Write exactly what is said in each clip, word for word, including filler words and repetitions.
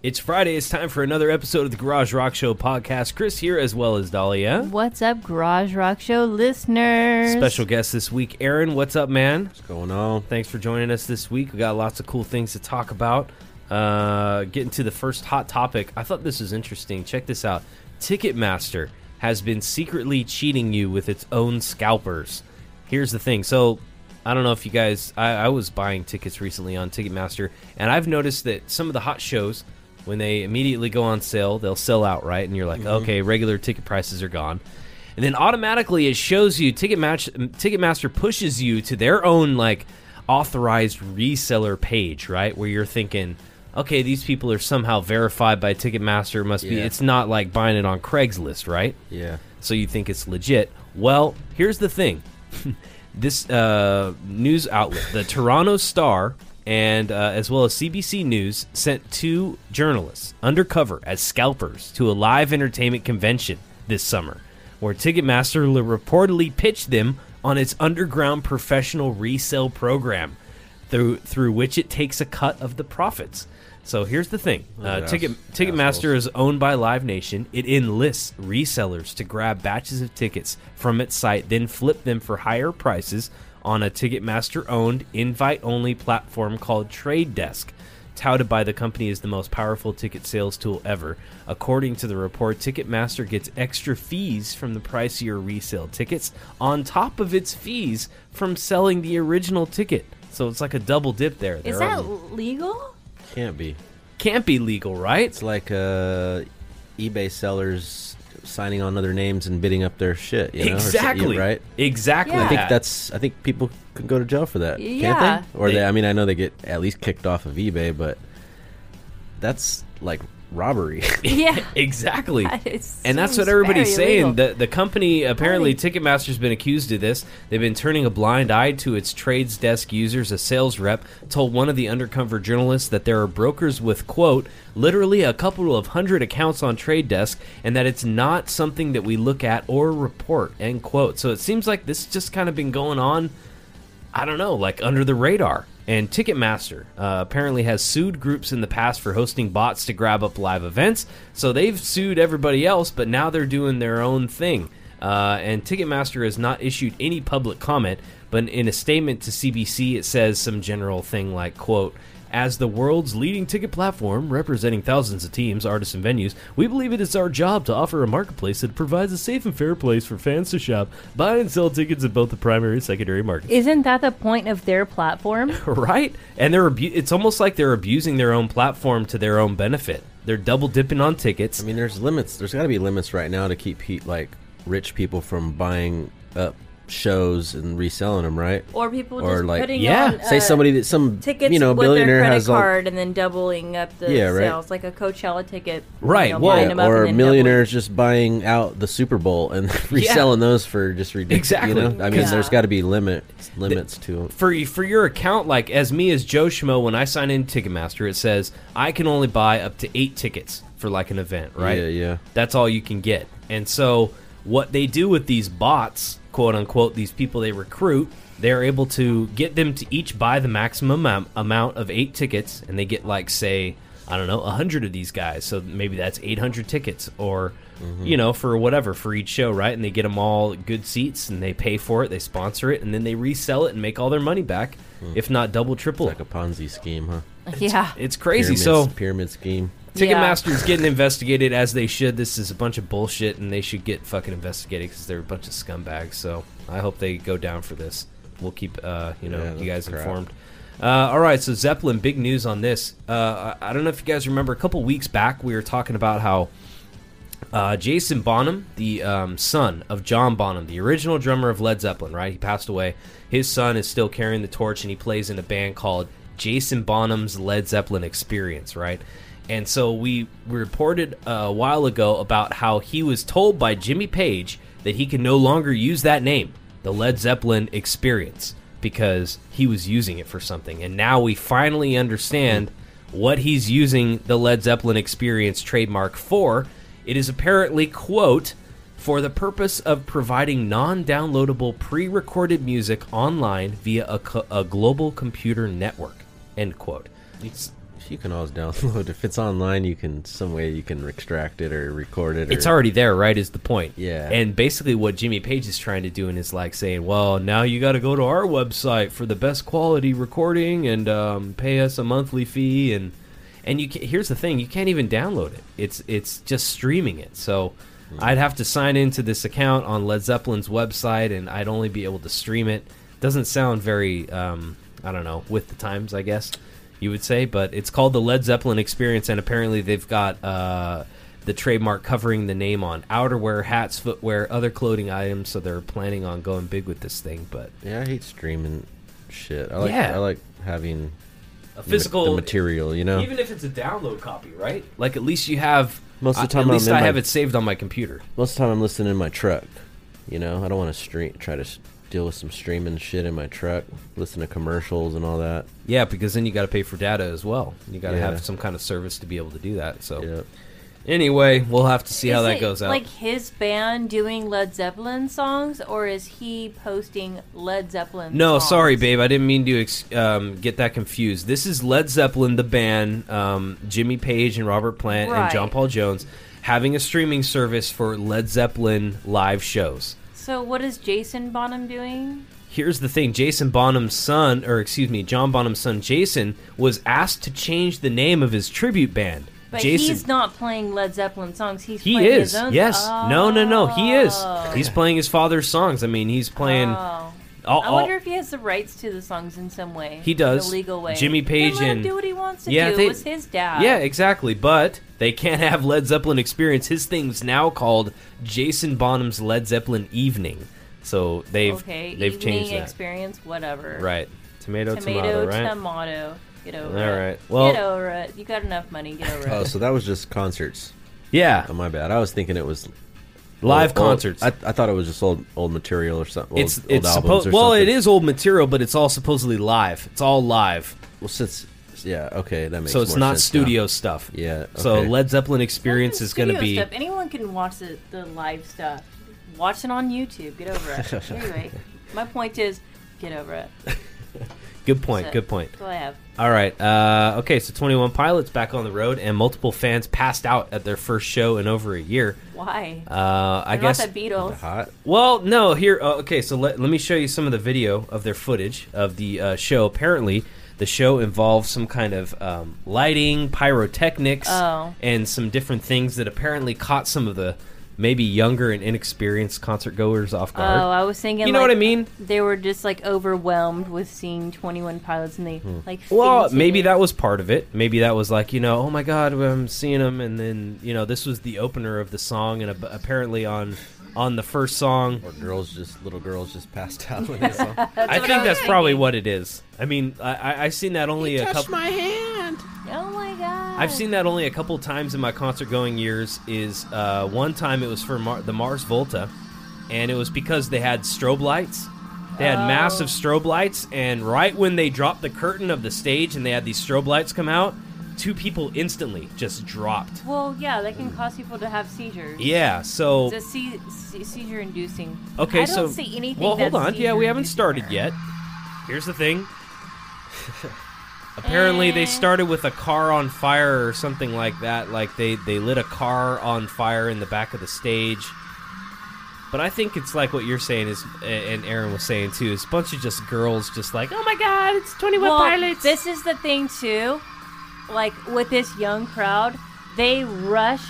It's Friday. It's time for another episode of the Garage Rock Show podcast. Chris here as well as Dahlia. What's up, Garage Rock Show listeners? Special guest this week, Aaron. What's up, man? What's going on? Thanks for joining us this week. We got lots of cool things to talk about. Uh, getting to the first hot topic. I thought this was interesting. Check this out. Ticketmaster has been secretly cheating you with its own scalpers. Here's the thing. So, I don't know if you guys... I, I was buying tickets recently on Ticketmaster, and I've noticed that some of the hot shows... When they immediately go on sale, they'll sell out, right? And you're like, mm-hmm. okay, regular ticket prices are gone. And then automatically it shows you, Ticketmaster, Ticketmaster pushes you to their own like authorized reseller page, right? Where you're thinking, okay, these people are somehow verified by Ticketmaster. Must yeah. be. It's not like buying it on Craigslist, right? Yeah. So you think it's legit. Well, here's the thing. This uh, news outlet, the Toronto Star... And uh, as well as C B C News, sent two journalists undercover as scalpers to a live entertainment convention this summer, where Ticketmaster reportedly pitched them on its underground professional resale program, through through which it takes a cut of the profits. So here's the thing. Uh, Ticket, Ticketmaster is owned by Live Nation. It enlists resellers to grab batches of tickets from its site, then flip them for higher prices on a Ticketmaster-owned, invite-only platform called Trade Desk, touted by the company as the most powerful ticket sales tool ever. According to the report, Ticketmaster gets extra fees from the pricier resale tickets on top of its fees from selling the original ticket. So it's like a double dip there. Is that legal? Can't be. Can't be legal, right? It's like uh, eBay sellers... signing on other names and bidding up their shit, you know? Exactly. Or, right? Exactly. Yeah. I think that's. I think people can go to jail for that, yeah. can't they? Or they, they. I mean, I know they get at least kicked off of eBay, but that's like robbery. Yeah. Exactly. And that's what everybody's saying. The the company apparently Ticketmaster's been accused of this. They've been turning a blind eye to its Trade Desk users. A sales rep told one of the undercover journalists that there are brokers with, quote, literally a couple of hundred accounts on Trade Desk, and that it's not something that we look at or report, end quote. So it seems like this has just kind of been going on, I don't know, like under the radar. And Ticketmaster uh, apparently has sued groups in the past for hosting bots to grab up live events. So they've sued everybody else, but now they're doing their own thing. Uh, and Ticketmaster has not issued any public comment, but in a statement to C B C, it says some general thing like, quote, as the world's leading ticket platform, representing thousands of teams, artists, and venues, we believe it is our job to offer a marketplace that provides a safe and fair place for fans to shop, buy, and sell tickets in both the primary and secondary markets. Isn't that the point of their platform? Right? And they're abu- it's almost like they're abusing their own platform to their own benefit. They're double-dipping on tickets. I mean, there's limits. There's got to be limits right now to keep like rich people from buying up shows and reselling them, right? Or people or just like, putting yeah. on uh, say somebody that some tickets, you know, billionaire with their credit card like, and then doubling up the yeah, right. sales, like a Coachella ticket, right? You know, well, yeah. or millionaires doubling. Just buying out the Super Bowl and reselling yeah. those for just ridiculous. Exactly. You know? I mean, yeah. there's got to be limit limits the, to them. For for your account. Like as me as Joe Schmo, when I sign in Ticketmaster, it says I can only buy up to eight tickets for like an event, right? Yeah, yeah. That's all you can get, and so what they do with these bots, quote unquote, these people they recruit, they're able to get them to each buy the maximum amount, amount of eight tickets, and they get like, say, I don't know, one hundred of these guys. So maybe that's eight hundred tickets or, mm-hmm. you know, for whatever, for each show, right? And they get them all good seats, and they pay for it, they sponsor it, and then they resell it and make all their money back, mm. if not double, triple. It's like a Ponzi scheme, huh? It's, yeah. It's crazy. Pyramids, so pyramid scheme. Ticketmaster's yeah. getting investigated as they should. This is a bunch of bullshit, and they should get fucking investigated because they're a bunch of scumbags. So I hope they go down for this. We'll keep uh, you know yeah, you guys crap. informed. Uh, all right, so Zeppelin, big news on this. Uh, I don't know if you guys remember a couple weeks back we were talking about how uh, Jason Bonham, the um, son of John Bonham, the original drummer of Led Zeppelin, right? He passed away. His son is still carrying the torch, and he plays in a band called Jason Bonham's Led Zeppelin Experience, right? And so we reported a while ago about how he was told by Jimmy Page that he can no longer use that name, the Led Zeppelin Experience, because he was using it for something. And now we finally understand what he's using the Led Zeppelin Experience trademark for. It is apparently, quote, for the purpose of providing non-downloadable pre-recorded music online via a, co- a global computer network, end quote. It's you can always download. If it's online, you can some way you can extract it or record it. Or... It's already there, right? Is the point? Yeah. And basically, what Jimmy Page is trying to do and is like saying, "Well, now you got to go to our website for the best quality recording and um, pay us a monthly fee." And and you can, here's the thing: you can't even download it. It's it's just streaming it. So mm. I'd have to sign into this account on Led Zeppelin's website, and I'd only be able to stream it. Doesn't sound very, um, I don't know, with the times, I guess. You would say, but it's called the Led Zeppelin Experience, and apparently they've got uh, the trademark covering the name on outerwear, hats, footwear, other clothing items, so they're planning on going big with this thing. But yeah, I hate streaming shit. I like, yeah. I like having a physical ma- the material, you know? Even if it's a download copy, right? Like, at least you have... Most of the time I, at least I my, have it saved on my computer. Most of the time I'm listening in my truck, you know? I don't want to stream, try to... St- deal with some streaming shit in my truck, listen to commercials and all that. Yeah, because then you got to pay for data as well. You got to yeah. have some kind of service to be able to do that. So yep. Anyway, we'll have to see is how that goes out. Like his band doing Led Zeppelin songs, or is he posting Led Zeppelin no, songs? No, sorry, babe. I didn't mean to ex- um, get that confused. This is Led Zeppelin, the band, um, Jimmy Page and Robert Plant right. and John Paul Jones, having a streaming service for Led Zeppelin live shows. So what is Jason Bonham doing? Here's the thing. Jason Bonham's son, or excuse me, John Bonham's son, Jason, was asked to change the name of his tribute band. But Jason, he's not playing Led Zeppelin songs. He's he playing is, his own. Yes. Oh. No, no, no. He is. He's playing his father's songs. I mean, he's playing... Oh. All, I wonder all, if he has the rights to the songs in some way. He does. In a legal way. Jimmy Page and... Let him do what he wants to yeah, do. It was his dad. Yeah, exactly. But... They can't have Led Zeppelin Experience. His thing's now called Jason Bonham's Led Zeppelin Evening. So they've okay, they've evening, changed that. Experience, whatever. Right. Tomato, tomato, tomato, right? Tomato, get over All right. it. Well, get over it. You got enough money, get over it. Oh, so that was just concerts. Yeah. Oh, my bad. I was thinking it was... Live old, concerts. Old, I, I thought it was just old old material or something. It's, old, it's old suppo- albums or Well, something. It is old material, but it's all supposedly live. It's all live. Well, since... Yeah, okay, that makes sense. So it's more not studio now. Stuff. Yeah, okay. So Led Zeppelin Experience is going to be... Stuff. Anyone can watch the, the live stuff. Watch it on YouTube. Get over it. Anyway, my point is, get over it. Good point, so, good point. That's all I have. All right, uh, okay, so Twenty One Pilots back on the road, and multiple fans passed out at their first show in over a year. Why? Uh, I They're guess... not the Beatles. Hot? Well, no, here... Uh, okay, so let, let me show you some of the video of their footage of the uh, show. Apparently... The show involves some kind of um, lighting, pyrotechnics, oh. and some different things that apparently caught some of the maybe younger and inexperienced concert goers off guard. Oh, I was thinking, you know like, what I mean? They were just like overwhelmed with seeing Twenty One Pilots, and they hmm. like. Well, maybe it. That was part of it. Maybe that was like, you know, oh my God, I'm seeing them, and then you know, this was the opener of the song, and ab- apparently on. On the first song, or girls just little girls just passed out. When song. I think that's probably what it is. I mean, I, I've seen that only he a touched couple. My hand. Oh my God! I've seen that only a couple times in my concert going years. Is uh, one time it was for Mar- the Mars Volta, and it was because they had strobe lights. They had oh. massive strobe lights, and right when they dropped the curtain of the stage, and they had these strobe lights come out. Two people instantly just dropped. Well, yeah, that can cause people to have seizures. Yeah, so... It's a se- se- seizure-inducing. Okay, I so... I don't see anything Well, hold on. Yeah, we haven't started there. Yet. Here's the thing. Apparently, eh. they started with a car on fire or something like that. Like, they, they lit a car on fire in the back of the stage. But I think it's like what you're saying is, and Aaron was saying, too, is a bunch of just girls just like, oh, my God, it's Twenty One well, Pilots. This is the thing, too. Like, with this young crowd, they rush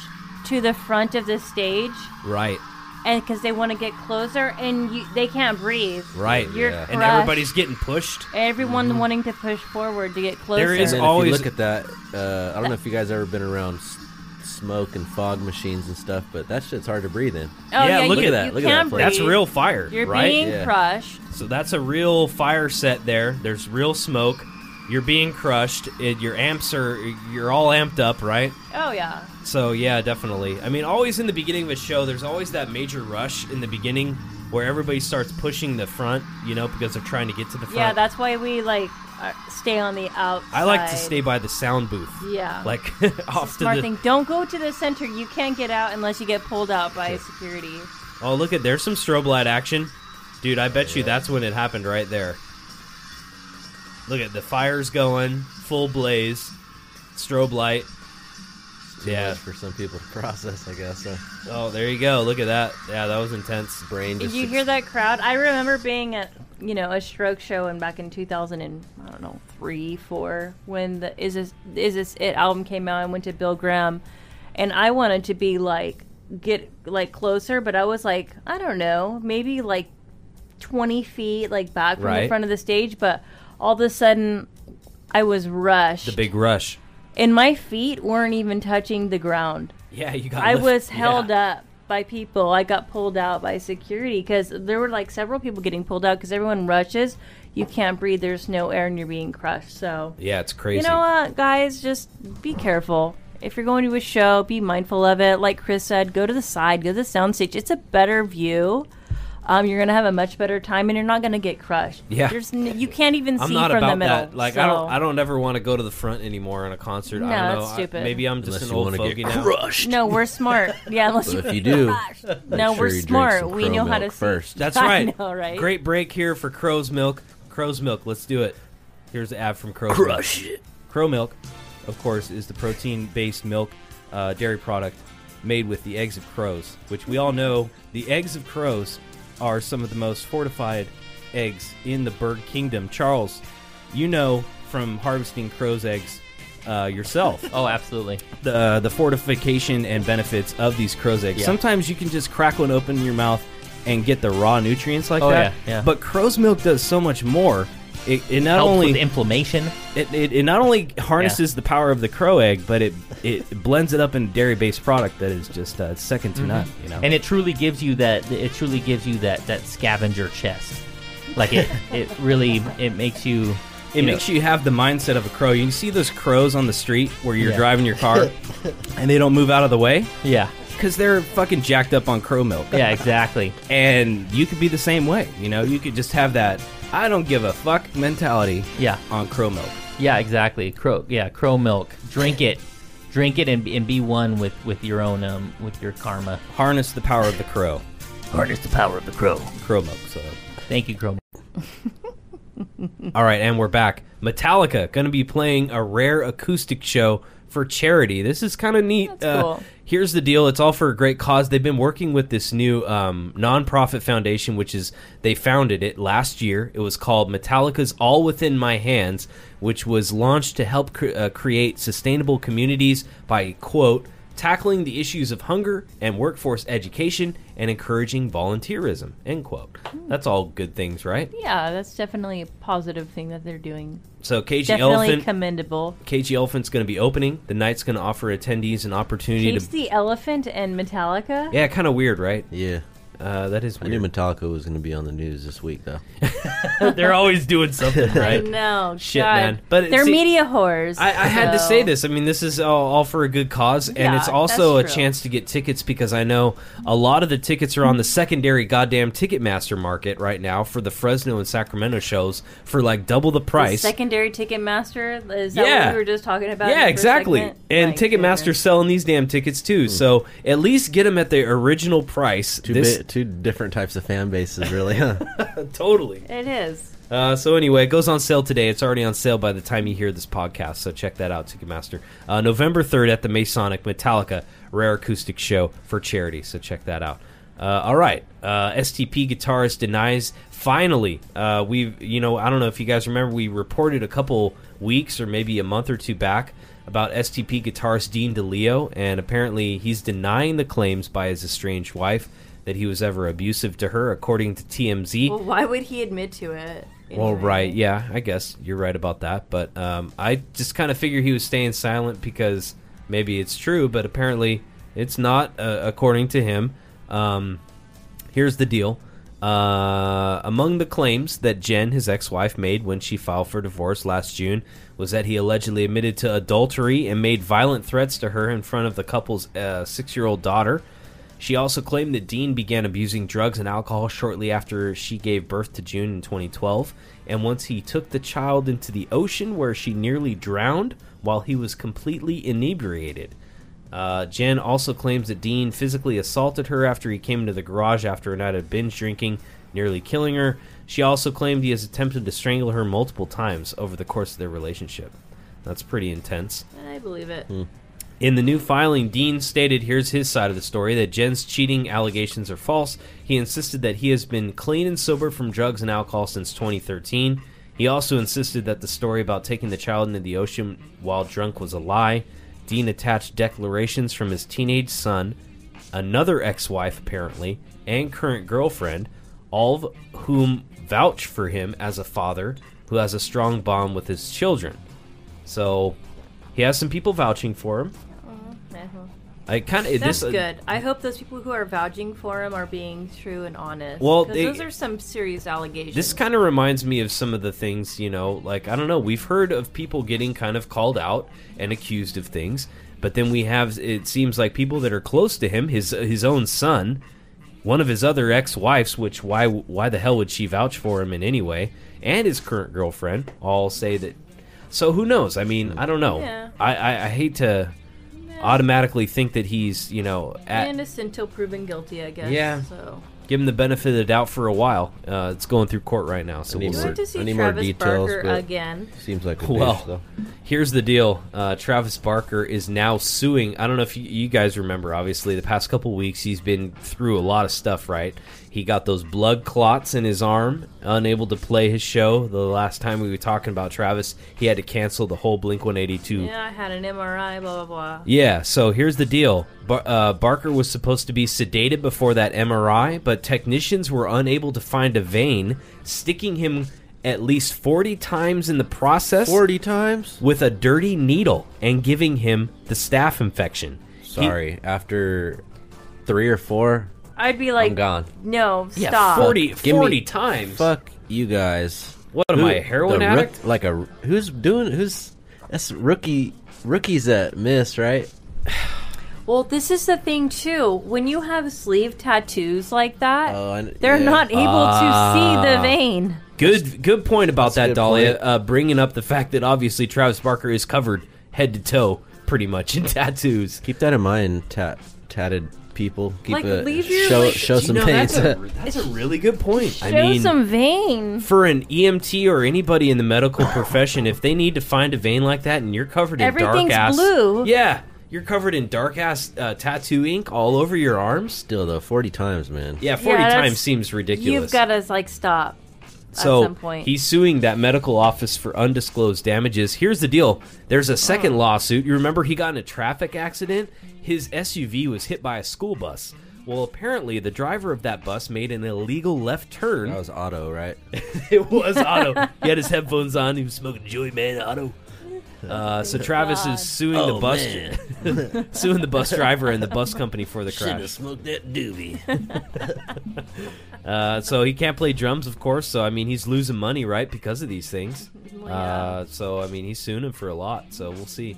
to the front of the stage. Right. And because they want to get closer, and you, they can't breathe. Right. You're yeah. And everybody's getting pushed. Everyone mm-hmm. wanting to push forward to get closer. There is and always... If you look at that, uh, I don't know if you guys ever been around s- smoke and fog machines and stuff, but that shit's hard to breathe in. Oh, yeah, yeah look you, at that. You look you at that. Breathe. That's real fire, You're right? being yeah. crushed. So that's a real fire set there. There's real smoke. You're being crushed. It, your amps are... You're all amped up, right? Oh, yeah. So, yeah, definitely. I mean, always in the beginning of a show, there's always that major rush in the beginning where everybody starts pushing the front, you know, because they're trying to get to the front. Yeah, that's why we, like, stay on the outside. I like to stay by the sound booth. Yeah. Like, off to the... Smart thing. Don't go to the center. You can't get out unless you get pulled out by okay. security. Oh, look at... There's some strobe light action. Dude, I bet yeah. you that's when it happened right there. Look at the fire's going, full blaze. strobe light. Too yeah, much for some people to process, I guess. So. Oh, there you go. Look at that. Yeah, that was intense. Brain. Just Did you ex- hear that crowd? I remember being at you know a stroke show and back in two thousand and I don't know three, four when the Is This Is This It album came out. I went to Bill Graham, and I wanted to be like get like closer, but I was like I don't know maybe like twenty feet like back from right. the front of the stage, but all of a sudden I was rushed. The big rush. And my feet weren't even touching the ground. Yeah, you got. I lift. was held yeah. up by people. I got pulled out by security because there were like several people getting pulled out because everyone rushes. You can't breathe. There's no air, and you're being crushed. So yeah, it's crazy. You know what, guys? Just be careful. If you're going to a show, be mindful of it. Like Chris said, go to the side, go to the soundstage. It's a better view. Um, you're gonna have a much better time, and you're not gonna get crushed. Yeah, There's n- you can't even I'm see not from about the middle. That. Like so. I don't, I don't ever want to go to the front anymore in a concert. No, I don't know. That's stupid. I, maybe I'm just Unless an old fogey now. Crushed. No, we're smart. Yeah, unless but you, if you do, no, sure we're smart. We know how to first. See. That's right. I know, right. Great break here for Crow's Milk. Crow's Milk. Let's do it. Here's the ad from Crow's Crush Milk. It. Crow Milk, of course, is the protein-based milk uh, dairy product made with the eggs of crows, which we all know the eggs of crows. Are some of the most fortified eggs in the bird kingdom. Charles, you know from harvesting crow's eggs uh, yourself. Oh, absolutely. The uh, the fortification and benefits of these crow's eggs. Yeah. Sometimes you can just crack one open in your mouth and get the raw nutrients like oh, that. Yeah, yeah. But crow's milk does so much more. It, it not Helps only with inflammation. It, it it not only harnesses yeah. the power of the crow egg, but it it blends it up in a dairy-based product that is just uh, second to mm-hmm. none. You know, and it truly gives you that. It truly gives you that, that scavenger chest. Like it, it really it makes you. It you makes know. you have the mindset of a crow. You can see those crows on the street where you're yeah. driving your car, and they don't move out of the way. Yeah. Because they're fucking jacked up on crow milk. Yeah, exactly. And you could be the same way. You know, you could just have that I don't give a fuck mentality yeah. on crow milk. Yeah, exactly. Crow yeah, crow milk. Drink it. Drink it and, and be one with, with your own, um, with your karma. Harness the power of the crow. Harness the power of the crow. Crow milk, so. Thank you, crow milk. All right, and we're back. Metallica, going to be playing a rare acoustic show for charity. This is kind of neat. That's cool. Uh, here's the deal. It's all for a great cause. They've been working with this new um, nonprofit foundation, which is they founded it last year. It was called Metallica's All Within My Hands, which was launched to help cre- uh, create sustainable communities by, quote, tackling the issues of hunger and workforce education and encouraging volunteerism, end quote. Mm. That's all good things, right? Yeah, that's definitely a positive thing that they're doing. So K G Definitely Elephant, commendable. K G Elephant's going to be opening. The night's going to offer attendees an opportunity Cage to... the Elephant and Metallica? Yeah, kind of weird, right? Yeah. Uh, that is weird. I knew Metallica was going to be on the news this week, though. They're always doing something, right? I know. Shit, God. man. But They're see, media whores. I, I so. had to say this. I mean, this is all, all for a good cause, and yeah, it's also a chance to get tickets because I know a lot of the tickets are on the secondary goddamn Ticketmaster market right now for the Fresno and Sacramento shows for, like, double the price. The secondary Ticketmaster? Is that yeah. what we were just talking about? Yeah, exactly. Segment? And like, Ticketmaster's selling these damn tickets, too, mm. so at least get them at their original price. Too this, big. Two different types of fan bases, really, huh? Totally. It is. Uh, so anyway, it goes on sale today. It's already on sale by the time you hear this podcast, so check that out, Ticketmaster. Uh, November third at the Masonic, Metallica Rare Acoustic Show for charity, so check that out. Uh, all right. Uh, S T P guitarist denies. Finally, uh, we've, you know, I don't know if you guys remember, we reported a couple weeks or maybe a month or two back about S T P guitarist Dean DeLeo, and apparently he's denying the claims by his estranged wife that he was ever abusive to her, according to T M Z. Well, why would he admit to it? Anyway? Well, right, yeah, I guess you're right about that. But um, I just kind of figure he was staying silent because maybe it's true, but apparently it's not, uh, according to him. Um, here's the deal. Uh, among the claims that Jen, his ex-wife, made when she filed for divorce last June was that he allegedly admitted to adultery and made violent threats to her in front of the couple's uh, six-year-old daughter. She also claimed that Dean began abusing drugs and alcohol shortly after she gave birth to June in twenty twelve, and once he took the child into the ocean where she nearly drowned while he was completely inebriated. Uh, Jen also claims that Dean physically assaulted her after he came into the garage after a night of binge drinking, nearly killing her. She also claimed he has attempted to strangle her multiple times over the course of their relationship. That's pretty intense. I believe it. Mm. In the new filing, Dean stated, here's his side of the story, that Jen's cheating allegations are false. He insisted that he has been clean and sober from drugs and alcohol since twenty thirteen. He also insisted that the story about taking the child into the ocean while drunk was a lie. Dean attached declarations from his teenage son, another ex-wife apparently, and current girlfriend, all of whom vouch for him as a father who has a strong bond with his children. So he has some people vouching for him. I kind of that's this, good. I hope those people who are vouching for him are being true and honest. Well, they, those are some serious allegations. This kind of reminds me of some of the things, you know, like I don't know. We've heard of people getting kind of called out and accused of things, but then we have it seems like people that are close to him, his his own son, one of his other ex-wives, which why why the hell would she vouch for him in any way, and his current girlfriend, all say that. So who knows? I mean, I don't know. Yeah. I, I I hate to. Automatically think that he's, you know, at, innocent until proven guilty, I guess. Yeah. So. Give him the benefit of the doubt for a while. Uh, it's going through court right now, so we'll see. I need, we'll more, to see I need Travis more details. Barker again. Seems like a bitch, well, though. Here's the deal. Uh, Travis Barker is now suing. I don't know if you, you guys remember. Obviously, the past couple weeks he's been through a lot of stuff. Right? He got those blood clots in his arm, unable to play his show. The last time we were talking about Travis, he had to cancel the whole Blink one eighty-two. Yeah, I had an M R I, blah, blah, blah. Yeah, so here's the deal. Bar- uh, Barker was supposed to be sedated before that M R I, but technicians were unable to find a vein, sticking him at least forty times in the process. forty times? With a dirty needle and giving him the staph infection. Sorry, he- after three or four... I'd be like, I'm gone. No, yeah, stop. forty, forty times. Fuck you guys. What am Who, I, a heroin addict? Rook, like a who's doing who's that's rookie rookies that miss, right? Well, this is the thing too. When you have sleeve tattoos like that, oh, and, they're yeah. not able uh, to see the vein. Good, good point about that's that, Dahlia. Uh, bringing up the fact that obviously Travis Barker is covered head to toe, pretty much in tattoos. Keep that in mind, tat, tatted. People keep like, a, leave your show, show some you know, veins. That's a, that's a really good point. Show I mean, some vein for an E M T or anybody in the medical profession. If they need to find a vein like that, and you're covered in dark ass blue, yeah, you're covered in dark ass uh, tattoo ink all over your arm. Still though, forty times, man. Yeah, forty yeah, times seems ridiculous. You've got to like stop. So at some point. He's suing that medical office for undisclosed damages. Here's the deal. There's a second oh. lawsuit. You remember he got in a traffic accident? His S U V was hit by a school bus. Well, apparently the driver of that bus made an illegal left turn. That was Otto, right? It was Otto. He had his headphones on. He was smoking Joey, man, Otto. Uh, so Travis God. is suing oh, the bus dri- suing the bus driver and the bus company for the crash. Should have smoked that doobie. uh, so he can't play drums, of course. So I mean, he's losing money, right, because of these things. Well, yeah. uh, so I mean, he's suing him for a lot. So we'll see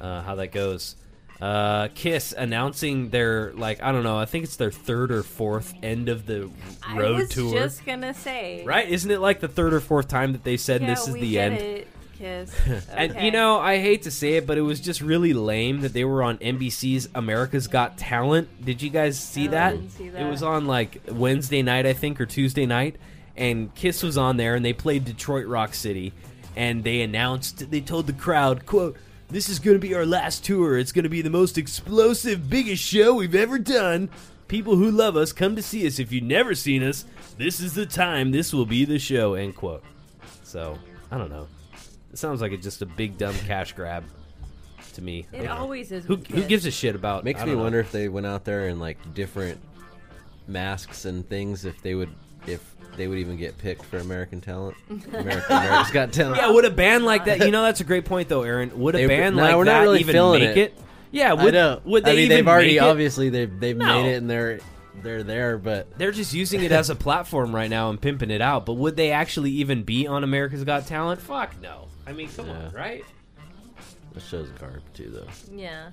uh, how that goes. Uh, Kiss announcing their like I don't know. I think it's their third or fourth end of the road I was tour. Just gonna say, right? Isn't it like the third or fourth time that they said yeah, this is we the get end? It. Kiss. Okay. And, you know, I hate to say it, but it was just really lame that they were on N B C's America's Got Talent. Did you guys see, oh, that? I didn't see that? It was on, like, Wednesday night, I think, or Tuesday night, and Kiss was on there, and they played Detroit Rock City, and they announced, they told the crowd, quote, "This is going to be our last tour. It's going to be the most explosive, biggest show we've ever done. People who love us, come to see us. If you've never seen us, this is the time. This will be the show," end quote. So, I don't know. It sounds like it's just a big dumb cash grab to me. It okay. always is. Who, who gives a shit about? Makes me know. wonder if they went out there in like different masks and things, if they would, if they would even get picked for American Talent. American, America's Got Talent. Yeah, would a band like that? You know, that's a great point though, Aaron. Would a they, band no, like we're not that really even feeling make it? it? Yeah, would, I know. would they I mean, even they've already make it? obviously they've they've no. made it and they're. They're there, but they're just using it as a platform right now and pimping it out. But would they actually even be on America's Got Talent? Fuck no. I mean, come yeah. on, right? That show's garb too, though. Yeah.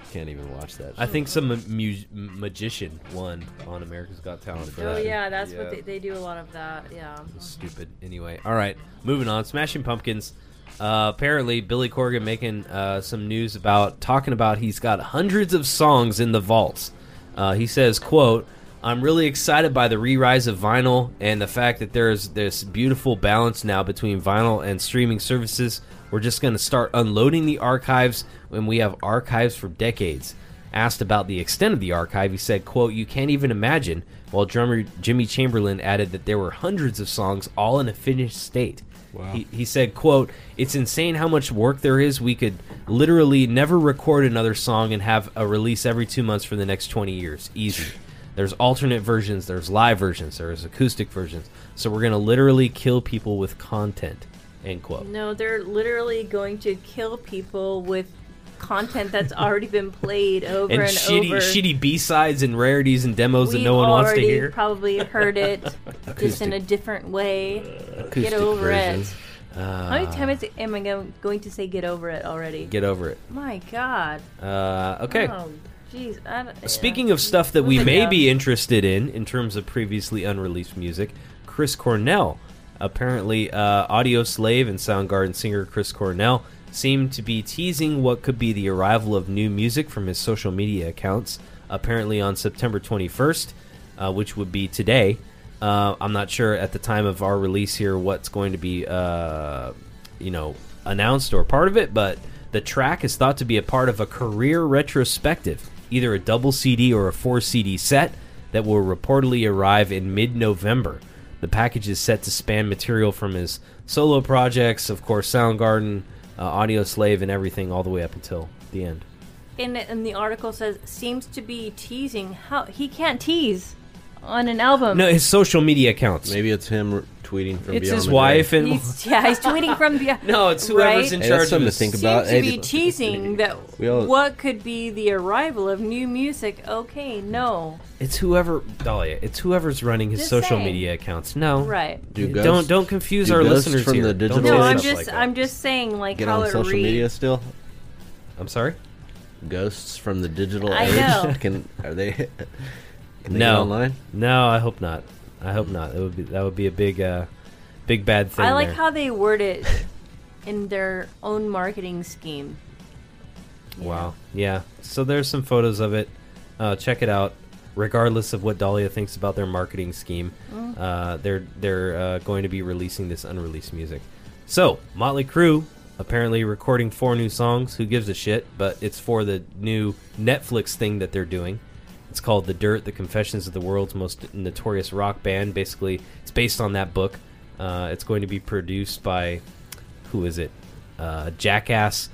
I can't even watch that show. I think some mu- magician won on America's Got Talent. For oh that. yeah, that's yeah. what they, they do. A lot of that. Yeah. Stupid. Anyway, all right. Moving on. Smashing Pumpkins. Uh, apparently, Billy Corgan making uh, some news about talking about he's got hundreds of songs in the vaults. Uh, he says, quote, I'm really excited by the re-rise of vinyl and the fact that there's this beautiful balance now between vinyl and streaming services. We're just going to start unloading the archives when we have archives for decades. Asked about the extent of the archive, he said, quote, "You can't even imagine," while drummer Jimmy Chamberlain added that there were hundreds of songs all in a finished state. Wow. He, he said, quote, "It's insane how much work there is. We could literally never record another song and have a release every two months for the next twenty years. Easy. There's alternate versions. There's live versions. There's acoustic versions. So we're going to literally kill people with content," end quote. No, they're literally going to kill people with content that's already been played over and, and shitty, over. Shitty B-sides and rarities and demos We've that no one wants to hear. We've probably heard it acoustic, just in a different way. Uh, get over versions. it. Uh, How many times am I go- going to say get over it already? Get over it. My God. Uh, okay. Oh, geez. I don't, Speaking yeah. of stuff that we may down. be interested in, in terms of previously unreleased music, Chris Cornell. Apparently, uh, Audioslave and Soundgarden singer Chris Cornell seemed to be teasing what could be the arrival of new music from his social media accounts, apparently on September twenty-first, uh, which would be today. Uh, I'm not sure at the time of our release here what's going to be uh, you know, announced or part of it, but the track is thought to be a part of a career retrospective, either a double C D or a four C D set that will reportedly arrive in mid-November. The package is set to span material from his solo projects, of course, Soundgarden, Uh, Audioslave, and everything all the way up until the end. And, and the article says, seems to be teasing. How he can't tease on an album. No, his social media accounts. Maybe it's him re- tweeting from it's beyond It's his wife. And he's, yeah, he's tweeting from beyond. No, it's whoever's right? in hey, charge of this. Seems about. to hey, be teasing that all... what could be the arrival of new music. Okay, no. It's whoever, Dahlia, it's whoever's running his just social saying. media accounts. No. Right. Do ghosts, don't don't confuse do our listeners from here. The digital don't no, I'm just like I'm just saying like Get how on it social read. media still. I'm sorry? Ghosts from the digital I age know. can are they, can they no. online? No, I hope not. I hope not. It would be that would be a big uh, big bad thing. I like there. how they word it in their own marketing scheme. Wow. Yeah. So there's some photos of it. Uh, check it out. Regardless of what Dahlia thinks about their marketing scheme, mm. uh, they're they're uh, going to be releasing this unreleased music. So, Motley Crue apparently recording four new songs. Who gives a shit? But it's for the new Netflix thing that they're doing. It's called The Dirt, The Confessions of the World's Most Notorious Rock Band. Basically, it's based on that book. Uh, it's going to be produced by, who is it? Uh, Jackass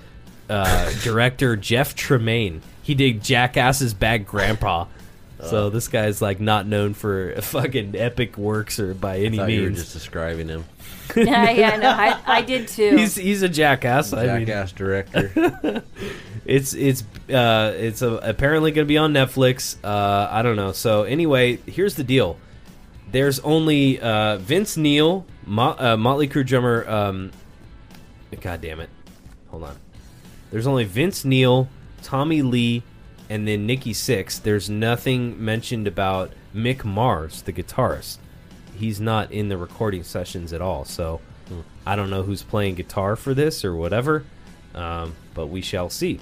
uh, director Jeff Tremaine. He did Jackass's Bad Grandpa. So this guy's like not known for fucking epic works or by any I means. You were just describing him. yeah, yeah, no, I, I did too. He's he's a jackass. Jackass I mean. director. it's it's uh it's a, apparently going to be on Netflix. Uh, I don't know. So anyway, here's the deal. There's only uh, Vince Neil, Mo- uh, Motley Crue drummer. Um, God damn it! Hold on. There's only Vince Neil, Tommy Lee, and then Nikki Sixx. There's nothing mentioned about Mick Mars, the guitarist. He's not in the recording sessions at all, so mm. I don't know who's playing guitar for this or whatever, um, but we shall see.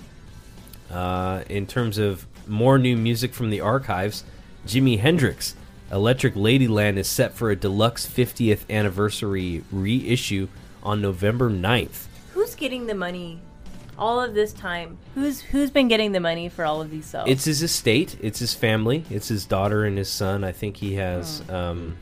Uh, in terms of more new music from the archives, Jimi Hendrix, Electric Ladyland is set for a deluxe fiftieth anniversary reissue on November ninth. Who's getting the money? All of this time, who's who's been getting the money for all of these songs? It's his estate. It's his family. It's his daughter and his son. I think he has oh. um,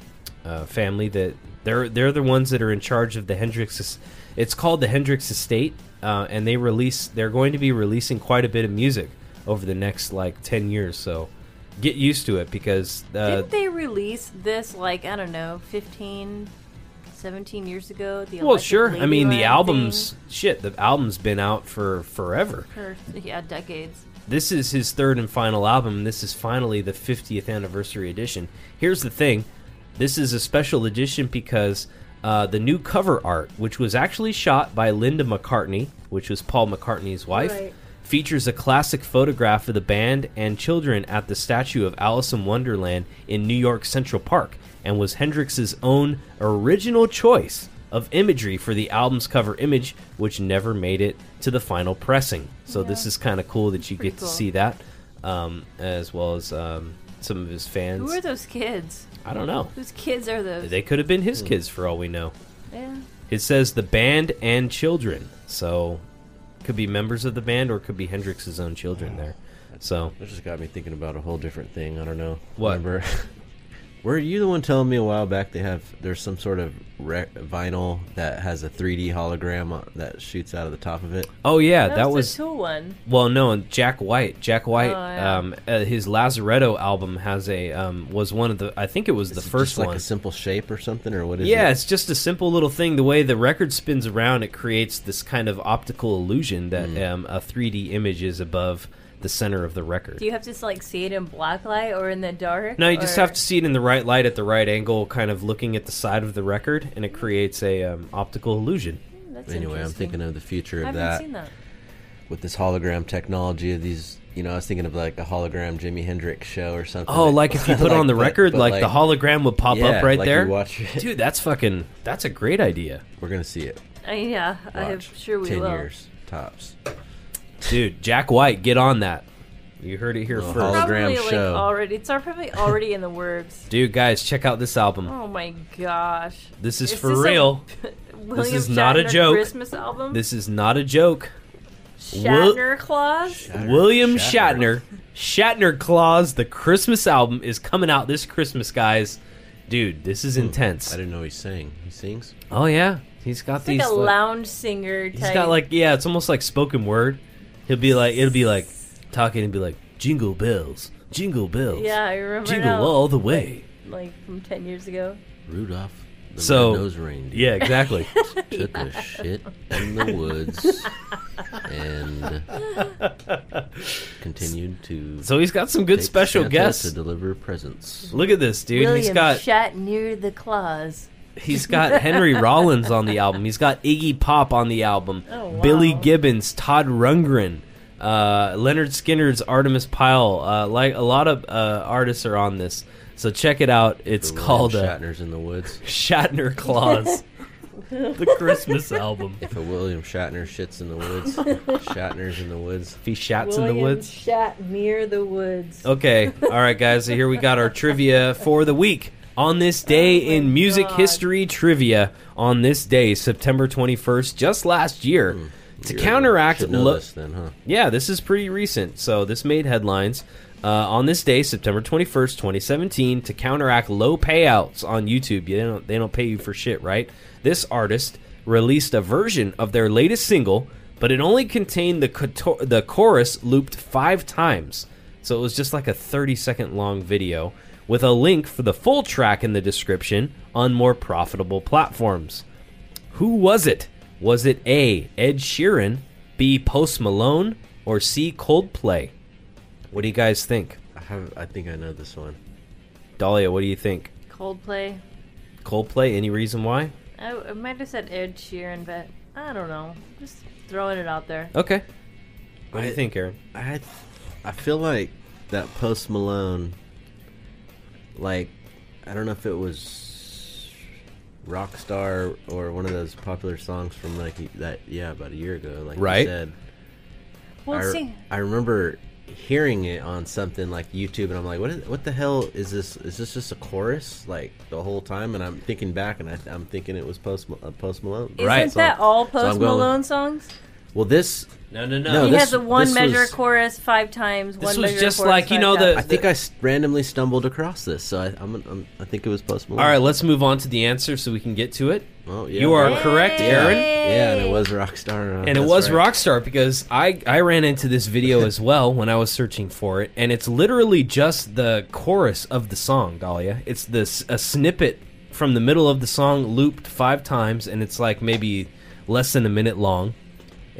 a family that they're they're the ones that are in charge of the Hendrix. It's called the Hendrix Estate, uh, and they release. They're going to be releasing quite a bit of music over the next like ten years. So get used to it because uh, didn't they release this like I don't know fifteen? seventeen years ago? The well, sure. I mean, the album's... Thing. Shit, the album's been out for forever. For, yeah, decades. This is his third and final album. This is finally the fiftieth anniversary edition. Here's the thing. This is a special edition because uh, the new cover art, which was actually shot by Linda McCartney, which was Paul McCartney's wife, right. features a classic photograph of the band and children at the statue of Alice in Wonderland in New York Central Park, and was Hendrix's own original choice of imagery for the album's cover image, which never made it to the final pressing. So yeah. this is kind of cool that you Pretty get cool. to see that, um, as well as um, some of his fans. Who are those kids? I don't know. Whose kids are those? They could have been his kids for all we know. Yeah. It says the band and children, so could be members of the band or could be Hendrix's own children there. So this just got me thinking about a whole different thing. I don't know. What? Remember, were you the one telling me a while back they have there's some sort of rec- vinyl that has a three D hologram that shoots out of the top of it? Oh yeah, that, that was the Tool one. Well, no, and Jack White. Jack White. Oh, yeah. um, uh, his Lazaretto album has a um, was one of the. I think it was Is the it first just like one. Like a simple shape or something, or what is? Yeah, it? Yeah, it's just a simple little thing. The way the record spins around, it creates this kind of optical illusion that mm. um, a three D image is above the center of the record. Do you have to like see it in black light or in the dark? No, you or? just have to see it in the right light at the right angle, kind of looking at the side of the record, and it creates a um, optical illusion. Mm, that's anyway, I'm thinking of the future of I that, seen that with this hologram technology of these. You know, I was thinking of like a hologram Jimi Hendrix show or something. Oh, like, like if you put like on the record, but, but like, like the hologram would pop yeah, up right like there. You watch it. Dude, that's fucking. That's a great idea. We're gonna see it. Uh, yeah, watch. I'm sure we Ten will. Ten years tops. Dude, Jack White, get on that. You heard it here oh, first. Hologram probably, show. Like, already, it's probably already in the works. Dude, guys, check out this album. Oh my gosh. This is, is for this real. A, this is Shatner not a joke. Christmas album? This is not a joke. Shatner Claus? Shatner, William Shatner. Shatner. Shatner Claus, the Christmas album, is coming out this Christmas, guys. Dude, this is intense. I didn't know he sang. He sings? Oh, yeah. He's got it's these. Like a lounge like, singer type. He's got like, yeah, it's almost like spoken word. He'll be like, it'll be like, talking and be like, jingle bells, jingle bells. Yeah, I remember Jingle now. all the way. Like from ten years ago. Rudolph the so, red-nosed reindeer. Yeah, exactly. Took yeah. a shit in the woods and continued to. So he's got some good special Santa guests to deliver presents. Look at this, dude. William he's got shot near the claws. He's got Henry Rollins on the album. He's got Iggy Pop on the album. Oh, wow. Billy Gibbons, Todd Rundgren, uh, Leonard Skinner's Artemis Pyle. Uh, like a lot of uh, artists are on this, so check it out. It's the called Shatner's uh, in the Woods. Shatner Claus, the Christmas album. If a William Shatner shits in the woods, Shatner's in the woods. If he shats William in the woods, shat near the woods. Okay, all right, guys. So here we got our trivia for the week. On this day oh in music God. history trivia, on this day, September twenty-first, just last year, mm, to counteract... Lo- this then, huh? Yeah, this is pretty recent, so this made headlines. Uh, on this day, September twenty-first, twenty seventeen, to counteract low payouts on YouTube, they don't, they don't pay you for shit, right? This artist released a version of their latest single, but it only contained the co- the chorus looped five times. So it was just like a thirty-second long video, with a link for the full track in the description on more profitable platforms. Who was it? Was it A, Ed Sheeran, B, Post Malone, or C, Coldplay? What do you guys think? I have, I think I know this one. Dahlia, what do you think? Coldplay. Coldplay, any reason why? I, I might have said Ed Sheeran, but I don't know. Just throwing it out there. Okay. What I, do you think, Aaron? I, I feel like that Post Malone... Like, I don't know if it was Rockstar or one of those popular songs from, like, that, yeah, about a year ago, like right. you said. Well, I, re- I remember hearing it on something like YouTube, and I'm like, what, is, what the hell is this? Is this just a chorus, like, the whole time? And I'm thinking back, and I, I'm thinking it was Post, uh, Post Malone. Isn't right. that all Post so Malone with, songs? Well, this... No, no, no. no he this, has a one-measure chorus five times. This one was just like, you know, the, the... I think I randomly stumbled across this, so I I'm, I'm, I think it was Post Malone. All right, let's move on to the answer so we can get to it. Oh, yeah. You are Yay. correct, Aaron. Yeah, and it was Rockstar. Uh, and it was right. Rockstar because I, I ran into this video as well when I was searching for it, and it's literally just the chorus of the song, Dahlia. It's this a snippet from the middle of the song looped five times, and it's like maybe less than a minute long.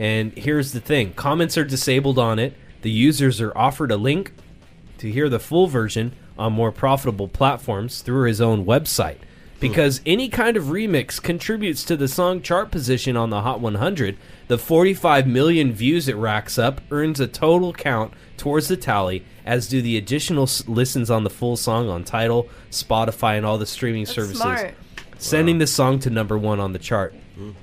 And here's the thing. Comments are disabled on it. The users are offered a link to hear the full version on more profitable platforms through his own website. Because any kind of remix contributes to the song chart position on the Hot one hundred, the forty-five million views it racks up earns a total count towards the tally, as do the additional s- listens on the full song on Tidal, Spotify, and all the streaming That's services, smart. sending wow. the song to number one on the chart. Mm.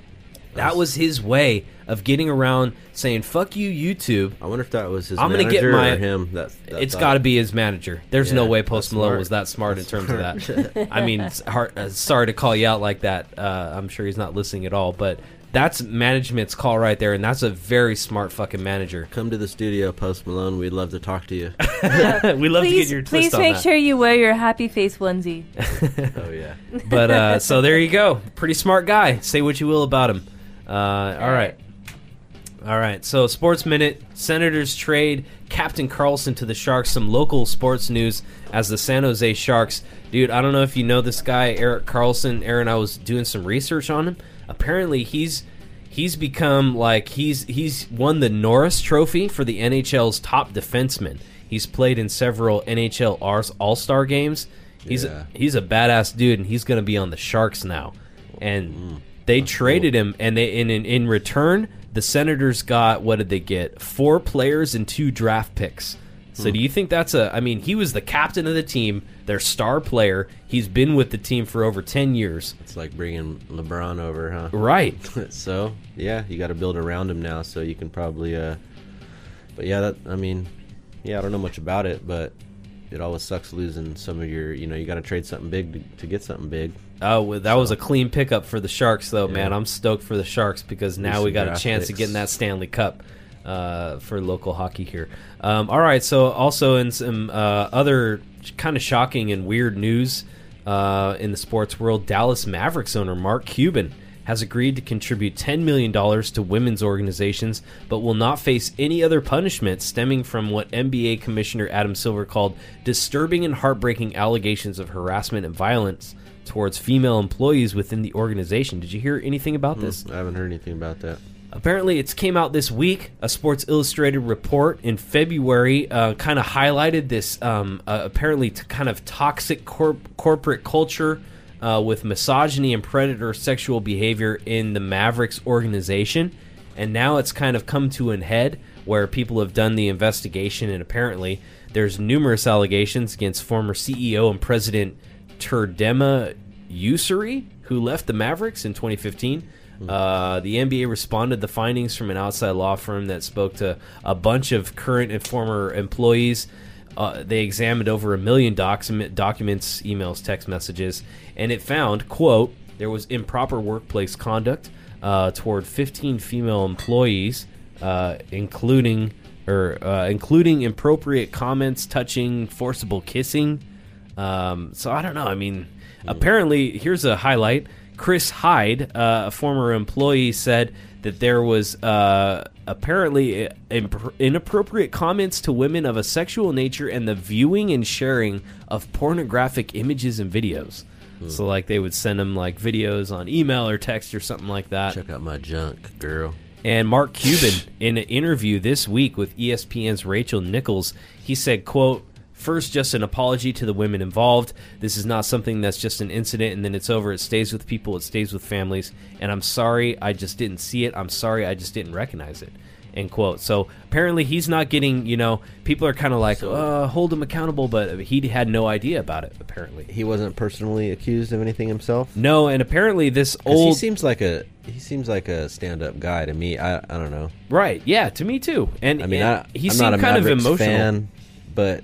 That was his way of getting around saying, fuck you, YouTube. I wonder if that was his I'm gonna manager get my, or him. That, that it's got to be his manager. There's yeah, no way Post Malone was that smart that's in terms smart. of that. I mean, it's hard, uh, sorry to call you out like that. Uh, I'm sure he's not listening at all, but that's management's call right there, and that's a very smart fucking manager. Come to the studio, Post Malone. We'd love to talk to you. We'd love please, to get your twist on that. Please make sure you wear your happy face onesie. Oh, yeah. But uh, so there you go. Pretty smart guy. Say what you will about him. Uh, all right. All right. So Sports Minute, Senators trade Captain Carlson to the Sharks. Some local sports news as the San Jose Sharks. Dude, I don't know if you know this guy, Erik Karlsson. Aaron, I was doing some research on him. Apparently he's he's become like he's he's won the Norris Trophy for the N H L's top defenseman. He's played in several N H L All-Star games. He's yeah. a, he's a badass dude, and he's going to be on the Sharks now. And mm, they traded cool. him, and they in, in in return the Senators got what did they get? Four players and two draft picks. So do you think that's a... I mean, he was the captain of the team, their star player. He's been with the team for over ten years. It's like bringing LeBron over, huh? Right. So, yeah, you got to build around him now, so you can probably... Uh, but, yeah, that, I mean, yeah, I don't know much about it, but it always sucks losing some of your... You know, you got to trade something big to, to get something big. Oh, well, that so. was a clean pickup for the Sharks, though, yeah. man. I'm stoked for the Sharks because now we got a chance picks. of getting that Stanley Cup. Uh, for local hockey here. Um, all right, so also in some uh, other kind of shocking and weird news uh, in the sports world, Dallas Mavericks owner Mark Cuban has agreed to contribute ten million dollars to women's organizations but will not face any other punishment stemming from what N B A Commissioner Adam Silver called disturbing and heartbreaking allegations of harassment and violence towards female employees within the organization. Did you hear anything about this? Mm, I haven't heard anything about that. Apparently, it came out this week. A Sports Illustrated report in February uh, kind of highlighted this um, uh, apparently t- kind of toxic corp- corporate culture uh, with misogyny and predator sexual behavior in the Mavericks organization. And now it's kind of come to an head where people have done the investigation, and apparently there's numerous allegations against former C E O and president Terdema Ussery, who left the Mavericks in twenty fifteen. Uh, the N B A responded to the findings from an outside law firm that spoke to a bunch of current and former employees. Uh, they examined over a million document, documents, emails, text messages, and it found, quote, there was improper workplace conduct uh, toward fifteen female employees, uh, including or uh, including inappropriate comments, touching, forcible kissing. Um, so I don't know. I mean, apparently, here's a highlight. Chris Hyde, uh, a former employee, said that there was uh, apparently imp- inappropriate comments to women of a sexual nature and the viewing and sharing of pornographic images and videos. Mm. So, like, they would send them, like, videos on email or text or something like that. Check out my junk, girl. And Mark Cuban, in an interview this week with E S P N's Rachel Nichols, he said, quote, first, just an apology to the women involved. This is not something that's just an incident and then it's over. It stays with people. It stays with families. And I'm sorry, I just didn't see it. I'm sorry, I just didn't recognize it. End quote. So apparently he's not getting, you know, people are kind of like, so, uh, hold him accountable, but he had no idea about it, apparently. He wasn't personally accused of anything himself? No, and apparently this old... He seems like a... He seems like a stand-up guy to me. I, I don't know. Right. Yeah, to me too. And I mean, and I, he I'm seemed not a kind Mavericks of emotional. Fan, but...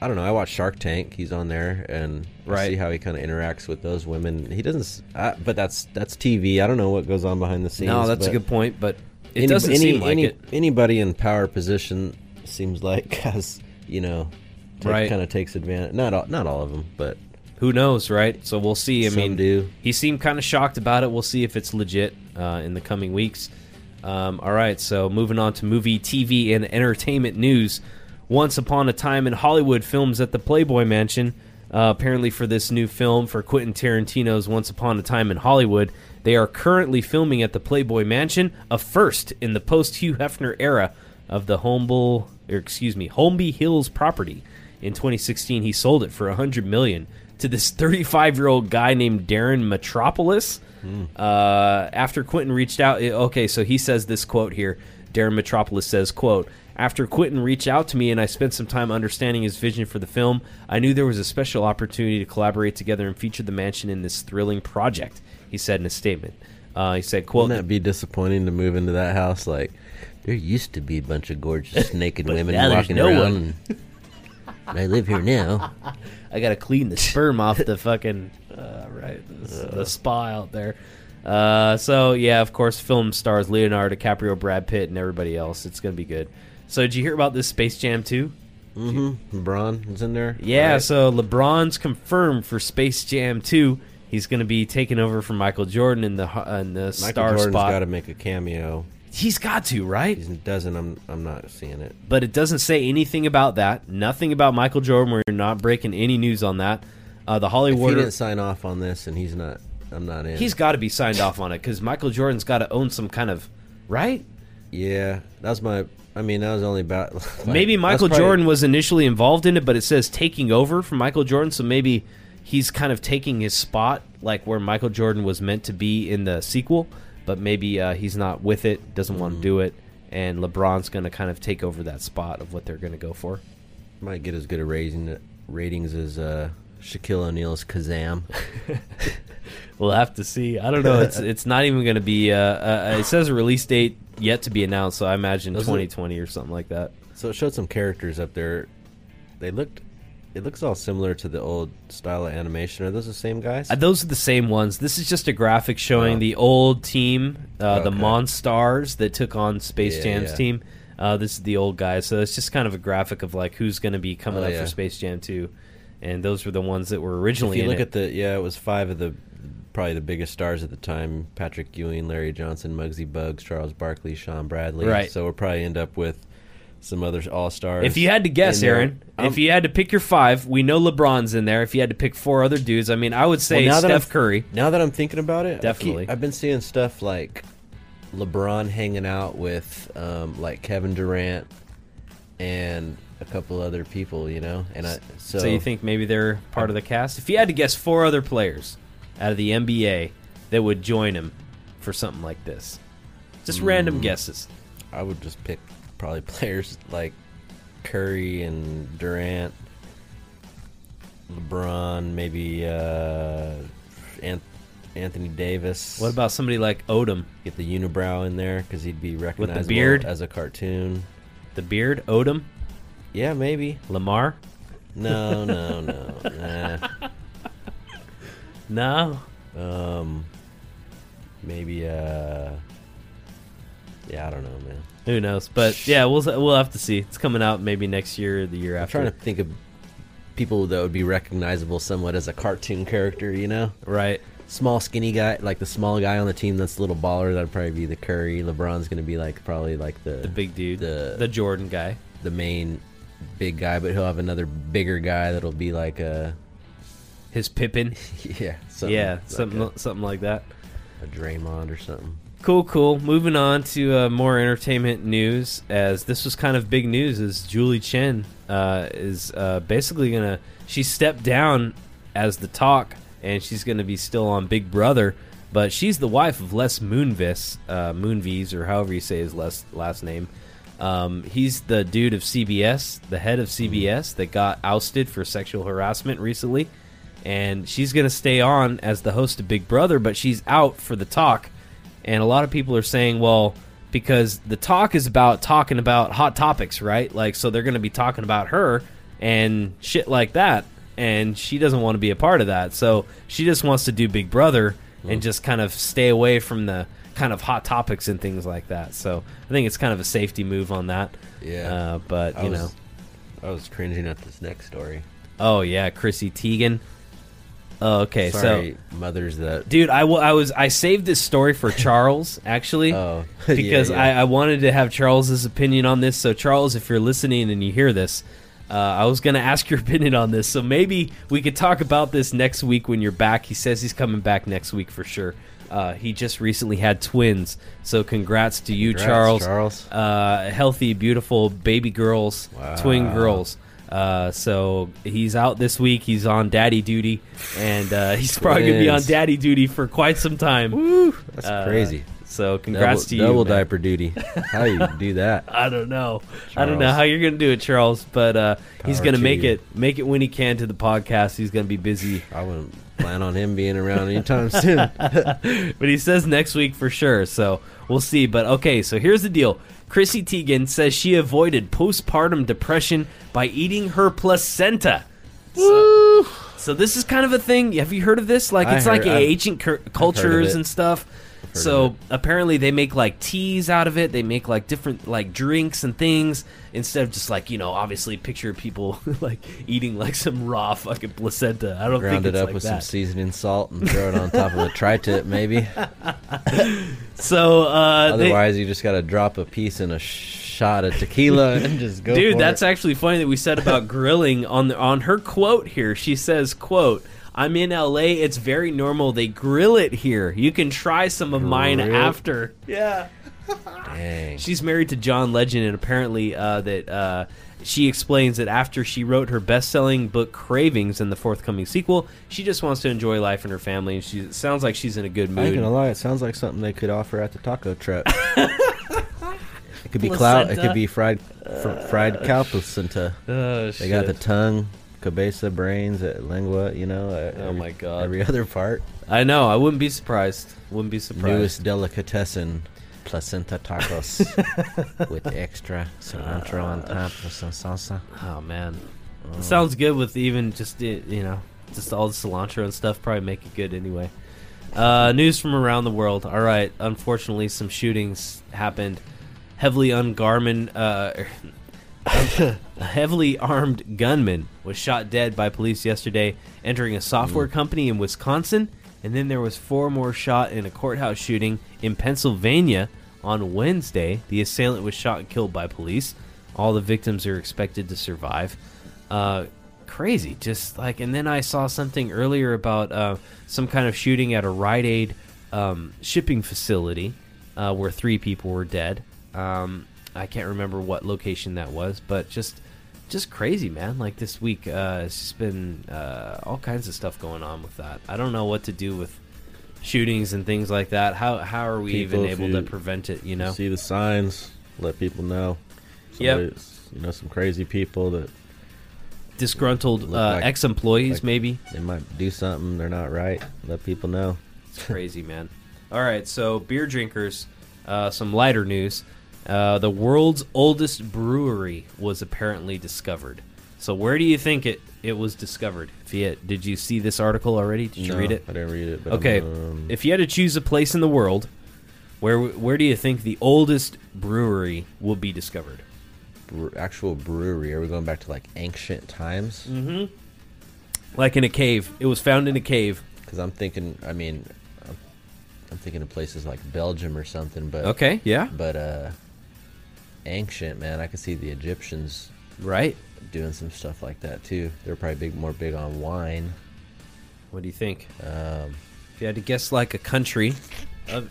I don't know. I watch Shark Tank. He's on there, and right. I see how he kind of interacts with those women. He doesn't, I, but that's that's T V. I don't know what goes on behind the scenes. No, that's a good point, but it any, doesn't any, seem like any, it. Anybody in power position seems like has you know, take, right. kind of takes advantage. Not all, not all of them, but who knows, right? So we'll see. I some mean, do. He seemed kind of shocked about it. We'll see if it's legit uh, in the coming weeks. Um, all right, so moving on to movie, T V, and entertainment news. Once Upon a Time in Hollywood films at the Playboy Mansion. Uh, apparently for this new film, for Quentin Tarantino's Once Upon a Time in Hollywood, they are currently filming at the Playboy Mansion, a first in the post-Hugh Hefner era of the Homble, or excuse me, Holmby Hills property. In twenty sixteen, he sold it for one hundred million dollars to this thirty-five-year-old guy named Darren Metropolis. Mm. Uh, after Quentin reached out, okay, so he says this quote here. Darren Metropolis says, quote, after Quentin reached out to me and I spent some time understanding his vision for the film, I knew there was a special opportunity to collaborate together and feature the mansion in this thrilling project, he said in a statement. Uh, he said, quote, wouldn't that be disappointing to move into that house? Like, there used to be a bunch of gorgeous naked women walking no around. And, and I live here now. I got to clean the sperm off the fucking, uh, right, the, the spa out there. Uh, so, yeah, of course, film stars Leonardo DiCaprio, Brad Pitt, and everybody else. It's going to be good. So, did you hear about this Space Jam two? Mm-hmm. LeBron is in there. Yeah, right. So LeBron's confirmed for Space Jam two. He's going to be taking over from Michael Jordan in the uh, in the Michael star Jordan's spot. Michael Jordan's got to make a cameo. He's got to, right? He doesn't. I'm I'm not seeing it. But it doesn't say anything about that. Nothing about Michael Jordan. We're not breaking any news on that. Uh, the Hollywood. If he didn't sign off on this, and he's not. I'm not in. He's got to be signed off on it because Michael Jordan's got to own some kind of right. Yeah, that's my. I mean, that was only about. Like, maybe Michael probably, Jordan was initially involved in it, but it says taking over from Michael Jordan, so maybe. He's kind of taking his spot, like where Michael Jordan was meant to be in the sequel, but maybe uh, he's not with it, doesn't want to mm. do it, and LeBron's going to kind of take over that spot of what they're going to go for. Might get as good a rating, ratings as uh, Shaquille O'Neal's Kazam. We'll have to see. I don't know. It's it's not even going to be. Uh, uh, it says a release date yet to be announced, so I imagine Those twenty twenty look, or something like that. So it showed some characters up there. They looked. It looks all similar to the old style of animation. Are those the same guys? Uh, those are the same ones. This is just a graphic showing oh. the old team, uh, okay. the Monstars that took on Space yeah, Jam's yeah. team. Uh, this is the old guys. So it's just kind of a graphic of like who's going to be coming oh, up yeah. for Space Jam two. And those were the ones that were originally in If you in look it. at the... Yeah, it was five of the... probably the biggest stars at the time. Patrick Ewing, Larry Johnson, Muggsy Buggs, Charles Barkley, Sean Bradley. Right. So we'll probably end up with... some other all-stars. If you had to guess, Aaron, um, if you had to pick your five, we know LeBron's in there. If you had to pick four other dudes, I mean, I would say well, Steph Curry. Now that I'm thinking about it, definitely. I've been seeing stuff like LeBron hanging out with um, like Kevin Durant and a couple other people, you know? And I, so, so you think maybe they're part of the cast? If you had to guess four other players out of the N B A that would join him for something like this, just mm, random guesses. I would just pick... probably players like Curry and Durant, LeBron, maybe uh, Anthony Davis. What about somebody like Odom? Get the unibrow in there because he'd be recognizable With the beard? as a cartoon. The beard? Odom? Yeah, maybe. Lamar? No, no, no. nah. No? Um, maybe... Uh, yeah, I don't know, man. Who knows? But yeah, we'll we'll have to see. It's coming out maybe next year or the year I'm after. I'm trying to think of people that would be recognizable somewhat as a cartoon character, you know? Right. Small, skinny guy, like the small guy on the team that's a little baller. That'd probably be the Curry. LeBron's going to be like probably like the... the big dude. The, the Jordan guy. The main big guy, but he'll have another bigger guy that'll be like a... his Pippin? yeah. Something yeah, like something, a, something like that. A Draymond or something. Cool, cool. Moving on to uh, more entertainment news, as this was kind of big news, is Julie Chen uh, is uh, basically going to... She stepped down as The Talk, and she's going to be still on Big Brother, but she's the wife of Les Moonves, uh, Moonves, or however you say his last, last name. Um, he's the dude of C B S, the head of C B S, that got ousted for sexual harassment recently, and she's going to stay on as the host of Big Brother, but she's out for The Talk. And a lot of people are saying, well, because The Talk is about talking about hot topics, right? Like, so they're going to be talking about her and shit like that. And she doesn't want to be a part of that. So she just wants to do Big Brother and mm. just kind of stay away from the kind of hot topics and things like that. So I think it's kind of a safety move on that. Yeah. Uh, but, I you was, know. I was cringing at this next story. Oh, yeah. Chrissy Teigen. Oh, okay. Sorry, so mothers that dude, I, w- I was I saved this story for Charles actually, oh, because yeah, yeah. I, I wanted to have Charles's opinion on this. So Charles, if you're listening and you hear this, uh, I was going to ask your opinion on this. So maybe we could talk about this next week when you're back. He says he's coming back next week for sure. Uh, he just recently had twins, so congrats to you, congrats, Charles. Charles. Uh, healthy, beautiful baby girls, wow. twin girls. Uh, so he's out this week. He's on daddy duty, and uh, he's probably going to be on daddy duty for quite some time. Woo, that's uh, crazy. So congrats double, to you, double man. diaper duty. How you do that? I don't know. Charles. I don't know how you're going to do it, Charles. But uh, he's going to make you. it make it when he can to the podcast. He's going to be busy. I wouldn't. plan on him being around anytime soon. But he says next week for sure, so we'll see. But okay, so here's the deal. Chrissy Teigen says she avoided postpartum depression by eating her placenta. Woo! So, so this is kind of a thing. Have you heard of this? Like, it's I like heard, ancient cur- cultures and stuff. So apparently they make like teas out of it. They make like different like drinks and things instead of just like, you know, obviously picture people like eating like some raw fucking placenta. I don't Ground think it's like that. Ground it up with that. Some seasoning salt and throw it on top of a tri-tip maybe. So uh, otherwise they, you just got to drop a piece in a shot of tequila and just go. Dude, for that's it. Actually funny that we said about grilling on the, on her quote here. She says, quote, "I'm in L A. It's very normal. They grill it here. You can try some of mine grill. After." Yeah. Dang. She's married to John Legend, and apparently uh, that uh, she explains that after she wrote her best-selling book Cravings and the forthcoming sequel, she just wants to enjoy life and her family. And she it sounds like she's in a good mood. I ain't gonna lie, it sounds like something they could offer at the taco truck. It could be clout. It could be fried fr- fried cow placenta. Oh, shit. They got the tongue. Cabeza, brains, lingua, you know. Uh, oh, every, my God. Every other part. I know. I wouldn't be surprised. Wouldn't be surprised. Newest delicatessen, placenta tacos with extra cilantro uh, on top with some salsa. Oh, man. Oh. It sounds good with even just, you know, just all the cilantro and stuff. Probably make it good anyway. Uh, news from around the world. All right. Unfortunately, some shootings happened. Heavily on Garmin... Uh, a heavily armed gunman was shot dead by police yesterday entering a software mm. company in Wisconsin, and then there was four more shot in a courthouse shooting in Pennsylvania on Wednesday. The assailant was shot and killed by police. All the victims are expected to survive. Uh, crazy, just like. And then I saw something earlier about uh, some kind of shooting at a Rite Aid um, shipping facility uh, where three people were dead. Um, I can't remember what location that was, but just just crazy, man. Like, this week, uh, it's just been uh, all kinds of stuff going on with that. I don't know what to do with shootings and things like that. How how are we people, even able you, to prevent it, you know? See the signs, let people know. Yeah. You know, some crazy people that... Disgruntled uh, like, ex-employees, like maybe. They might do something, they're not right. Let people know. It's crazy, man. All right, so beer drinkers, uh, some lighter news. Uh, the world's oldest brewery was apparently discovered. So where do you think it, it was discovered? Fiat, did you see this article already? Did you no, read it? I didn't read it. But okay, um... if you had to choose a place in the world, where where do you think the oldest brewery will be discovered? Bre- actual brewery? Are we going back to like ancient times? Mm-hmm. Like in a cave. It was found in a cave. Because I'm thinking, I mean, I'm, I'm thinking of places like Belgium or something. But okay, yeah. But uh. ancient, man, I could see the Egyptians right doing some stuff like that too. They're probably big, more big on wine. What do you think? Um, if you had to guess, like a country, uh,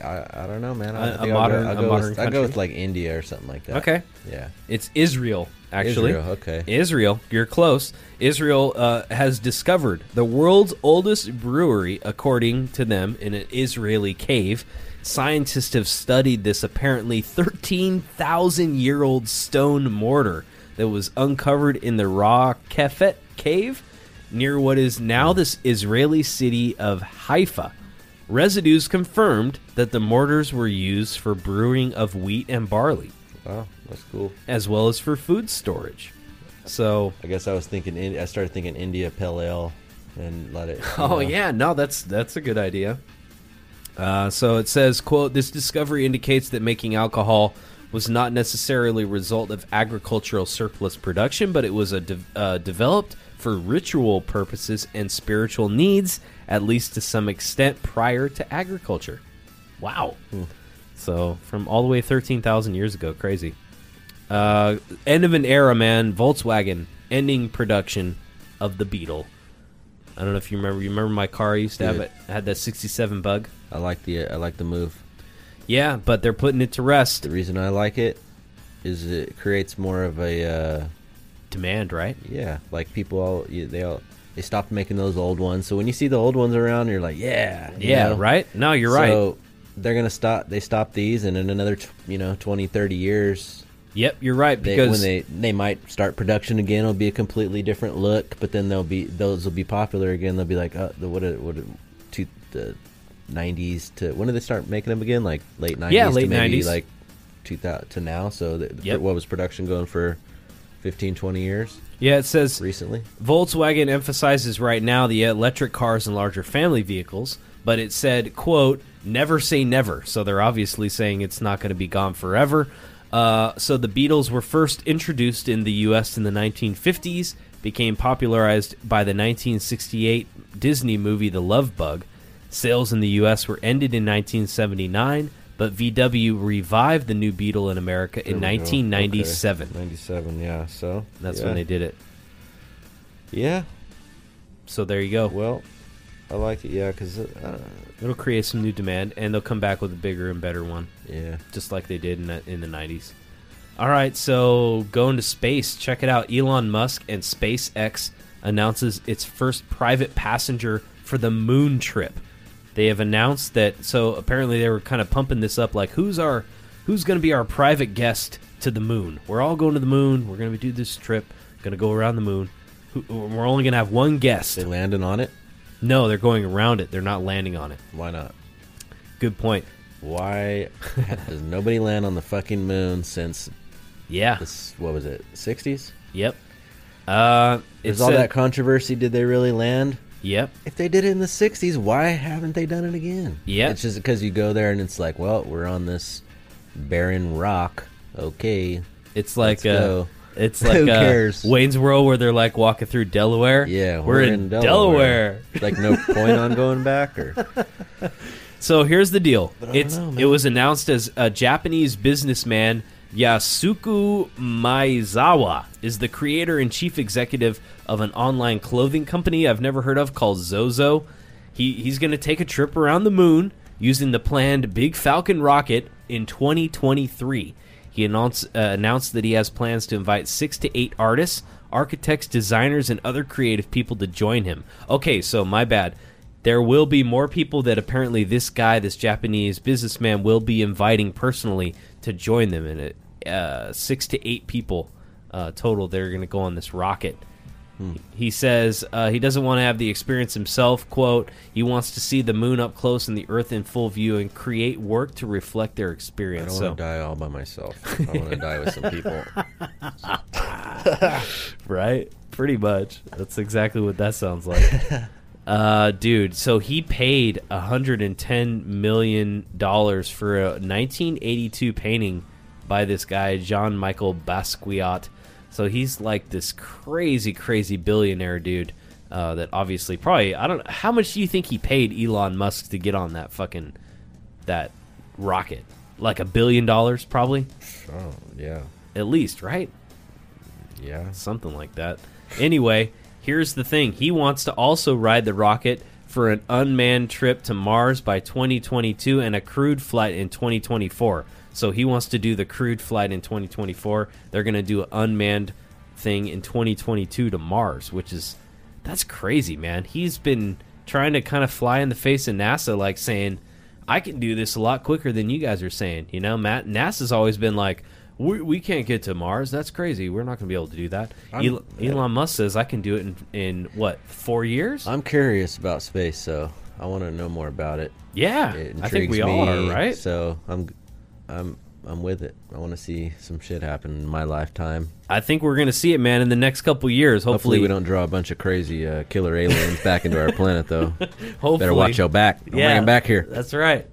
I, I don't know, man. I a, a modern, I'll go, I'll a go modern with, country. I go with like India or something like that. Okay, yeah, it's Israel actually. Israel, okay, Israel, you're close. Israel uh, has discovered the world's oldest brewery, according to them, in an Israeli cave. Scientists have studied this apparently thirteen thousand year old stone mortar that was uncovered in the Ra Kefet cave near what is now this Israeli city of Haifa. Residues confirmed that the mortars were used for brewing of wheat and barley. Wow, that's cool. As well as for food storage. So I guess I was thinking, I started thinking India Pale Ale and let it. Oh, know. yeah, no, that's that's a good idea. Uh, so it says, quote, "This discovery indicates that making alcohol was not necessarily a result of agricultural surplus production, but it was a de- uh, developed for ritual purposes and spiritual needs, at least to some extent, prior to agriculture." Wow. Hmm. So from all the way thirteen thousand years ago. Crazy. Uh, end of an era, man. Volkswagen ending production of the Beetle. I don't know if you remember. You remember my car? I used to Dude. have it. I had that sixty-seven Bug. I like the I like the move. Yeah, but they're putting it to rest. The reason I like it is it creates more of a uh, demand, right? Yeah, like people all they all they stopped making those old ones. So when you see the old ones around, you're like, yeah, you yeah, know? right? No, you're so right. So they're gonna stop. They stop these, and in another you know twenty, thirty years, Yep, you're right. Because they, when they they might start production again, it'll be a completely different look. But then they'll be those will be popular again. They'll be like, oh, the what a, what a, to the nineties to when did they start making them again? Like late nineties, yeah, late to maybe nineties, like two thousand to now. So the, yep. What was production going for fifteen, twenty years? Yeah, it says recently Volkswagen emphasizes right now the electric cars and larger family vehicles, but it said, quote, never say never. So they're obviously saying it's not going to be gone forever. Uh, so the Beatles were first introduced in the U S in the nineteen fifties, became popularized by the nineteen sixty-eight Disney movie The Love Bug. Sales in the U S were ended in nineteen seventy-nine, but V W revived the new Beetle in America in nineteen ninety-seven. Okay. ninety-seven, yeah. So that's yeah. when they did it. Yeah. So there you go. Well, I like it, yeah, because uh, it'll create some new demand, and they'll come back with a bigger and better one. Yeah, just like they did in the, in the nineties. All right, so going to space, check it out. Elon Musk and SpaceX announces its first private passenger for the moon trip. They have announced that. So apparently, they were kind of pumping this up, like who's our, who's going to be our private guest to the moon? We're all going to the moon. We're going to do this trip. Going to go around the moon. We're only going to have one guest. They landing on it. No, they're going around it. They're not landing on it. Why not? Good point. Why does nobody land on the fucking moon since? Yeah. This, what was it? Sixties. Yep. Uh, There's all a, that controversy. Did they really land? Yep. If they did it in the sixties, why haven't they done it again? Yeah. It's just because you go there and it's like, well, we're on this barren rock. Okay. It's like a. It's like Who cares? Uh, Wayne's World, where they're like walking through Delaware. Yeah, we're, we're in, in Delaware. Delaware. Like no point on going back. Or so here's the deal. It's know, it was announced as a Japanese businessman, Yasuku Maezawa, is the creator and chief executive of an online clothing company I've never heard of called Zozo. He he's going to take a trip around the moon using the planned Big Falcon rocket in twenty twenty-three. He announced, uh, announced that he has plans to invite six to eight artists, architects, designers, and other creative people to join him. Okay, so my bad. There will be more people that apparently this guy, this Japanese businessman, will be inviting personally to join them in it. Uh, six to eight people uh, total that are going to go on this rocket. Hmm. He says uh, he doesn't want to have the experience himself, quote, he wants to see the moon up close and the earth in full view and create work to reflect their experience. I don't so. want to die all by myself. I want to die with some people. Right? Pretty much. That's exactly what that sounds like. Uh, dude, so he paid one hundred ten million dollars for a nineteen eighty-two painting by this guy, Jean-Michel Basquiat. So he's like this crazy, crazy billionaire dude uh, that obviously probably, I don't know, how much do you think he paid Elon Musk to get on that fucking, that rocket? Like a billion dollars probably? Oh, yeah. At least, right? Yeah. Something like that. Anyway, here's the thing. He wants to also ride the rocket for an unmanned trip to Mars by twenty twenty-two and a crewed flight in twenty twenty-four. So he wants to do the crewed flight in twenty twenty-four. They're going to do an unmanned thing in twenty twenty-two to Mars, which is, that's crazy, man. He's been trying to kind of fly in the face of NASA, like saying, I can do this a lot quicker than you guys are saying. You know, Matt, NASA's always been like, we, we can't get to Mars. That's crazy. We're not going to be able to do that. Elon, Elon Musk says, I can do it in, in, what, four years? I'm curious about space, so I want to know more about it. Yeah, it I think we me, all are, right? So I'm... I'm I'm with it. I want to see some shit happen in my lifetime. I think we're going to see it, man, in the next couple years. Hopefully. Hopefully we don't draw a bunch of crazy uh, killer aliens back into our planet, though. Hopefully. Better watch your back. Don't yeah, bring them back here. That's right.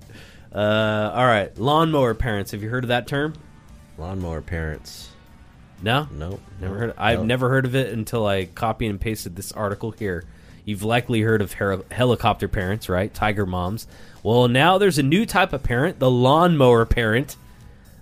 Uh, all right. Lawnmower parents. Have you heard of that term? Lawnmower parents. No? Nope. Never heard of, I've nope. never heard of it until I copied and pasted this article here. You've likely heard of her- helicopter parents, right? Tiger moms. Well, now there's a new type of parent, the lawnmower parent.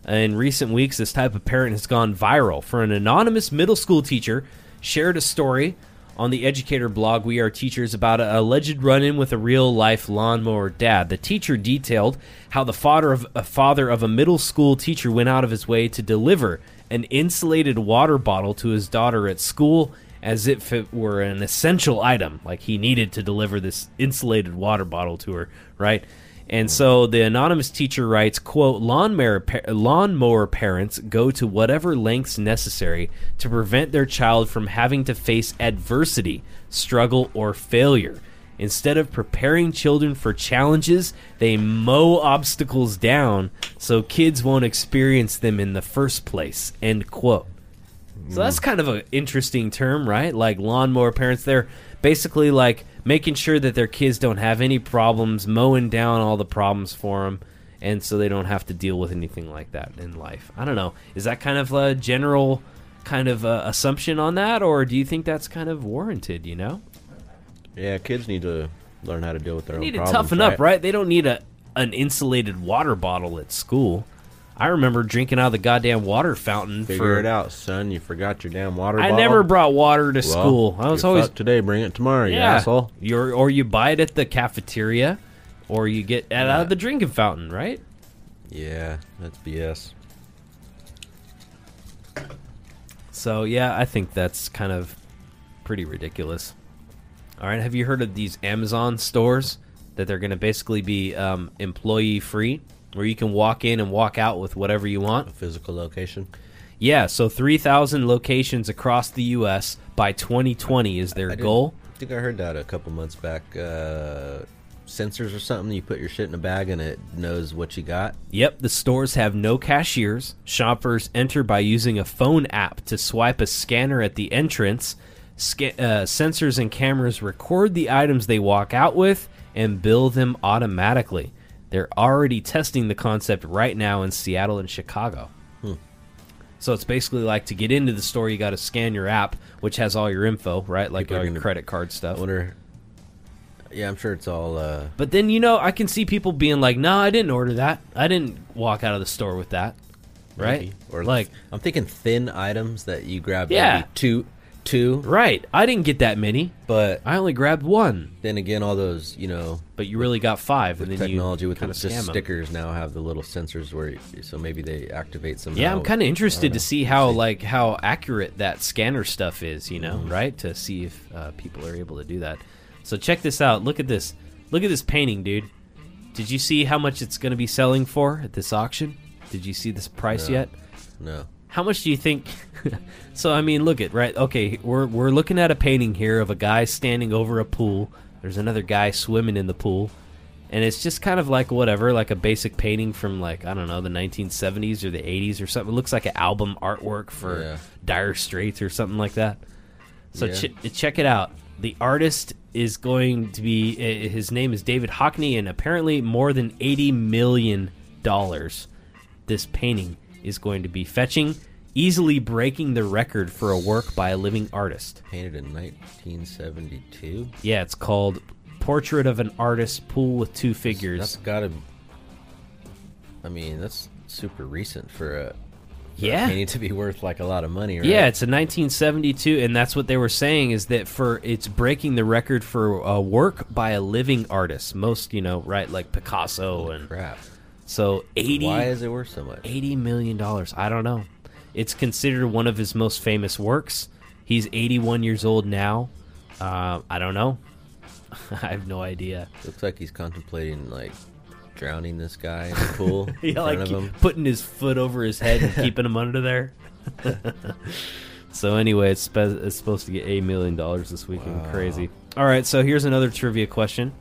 In recent weeks, this type of parent has gone viral. For an anonymous middle school teacher shared a story on the educator blog We Are Teachers about an alleged run-in with a real-life lawnmower dad. The teacher detailed how the father of a father of a middle school teacher went out of his way to deliver an insulated water bottle to his daughter at school as if it were an essential item, like he needed to deliver this insulated water bottle to her, right? And so the anonymous teacher writes, quote, lawnmower, pa- lawnmower parents go to whatever lengths necessary to prevent their child from having to face adversity, struggle, or failure. Instead of preparing children for challenges, they mow obstacles down so kids won't experience them in the first place, end quote. So that's kind of an interesting term, right? Like lawnmower parents, they're basically like making sure that their kids don't have any problems, mowing down all the problems for them, and so they don't have to deal with anything like that in life. I don't know. Is that kind of a general kind of uh, assumption on that, or do you think that's kind of warranted, you know? Yeah, kids need to learn how to deal with their they own need problems. Need to toughen right? up, right? They don't need a an insulated water bottle at school. I remember drinking out of the goddamn water fountain. Figure for, it out, son. You forgot your damn water bottle. I never brought water to well, school. I was always today. Bring it tomorrow, yeah. you asshole. You're, or you buy it at the cafeteria, or you get it yeah. out of the drinking fountain, right? Yeah, that's B S. So, yeah, I think that's kind of pretty ridiculous. All right, have you heard of these Amazon stores that they're going to basically be um, employee-free? Where you can walk in and walk out with whatever you want. A physical location? Yeah, so three thousand locations across the U S by twenty twenty is their I goal. I think I heard that a couple months back. Uh, sensors or something, you put your shit in a bag and it knows what you got? Yep, the stores have no cashiers. Shoppers enter by using a phone app to swipe a scanner at the entrance. Sca- uh, sensors and cameras record the items they walk out with and bill them automatically. They're already testing the concept right now in Seattle and Chicago. Hmm. So it's basically like to get into the store, you got to scan your app, which has all your info, right? Like all your credit card stuff. I wonder, yeah, I'm sure it's all... Uh... But then, you know, I can see people being like, no, I didn't order that. I didn't walk out of the store with that, right? Maybe. Or like, I'm thinking thin items that you grab yeah. maybe two... Two. Right. I didn't get that many, but I only grabbed one. Then again, all those, you know. But you really got five. And then technology you with kind of just stickers now have the little sensors where, you, so maybe they activate somehow. Yeah, I'm kind of interested to see how like how accurate that scanner stuff is, you know, mm-hmm. right? To see if uh, people are able to do that. So check this out. Look at this. Look at this painting, dude. Did you see how much it's going to be selling for at this auction? Did you see this price no. yet? No. How much do you think... So, I mean, look at, right? Okay, we're we're looking at a painting here of a guy standing over a pool. There's another guy swimming in the pool. And it's just kind of like whatever, like a basic painting from, like, I don't know, the nineteen seventies or the eighties or something. It looks like an album artwork for yeah. Dire Straits or something like that. So yeah. ch- check it out. The artist is going to be... His name is David Hockney, and apparently more than eighty million dollars this painting is going to be fetching, easily breaking the record for a work by a living artist. Painted in nineteen seventy-two? Yeah, it's called Portrait of an Artist, Pool with Two Figures. That's gotta... I mean, that's super recent for a... For yeah. a painting to be worth, like, a lot of money, right? Yeah, it's a nineteen seventy-two, and that's what they were saying, is that for it's breaking the record for a work by a living artist. Most, you know, right, like Picasso Holy and... crap. So eighty. Why is it worth so much? Eighty million dollars. I don't know. It's considered one of his most famous works. He's eighty-one years old now. Uh, I don't know. I have no idea. Looks like he's contemplating like drowning this guy in the pool. yeah, in front like of him. Putting his foot over his head and keeping him under there. So anyway, it's, spe- it's supposed to get eight million dollars this weekend. Wow. Crazy. All right. So here's another trivia question.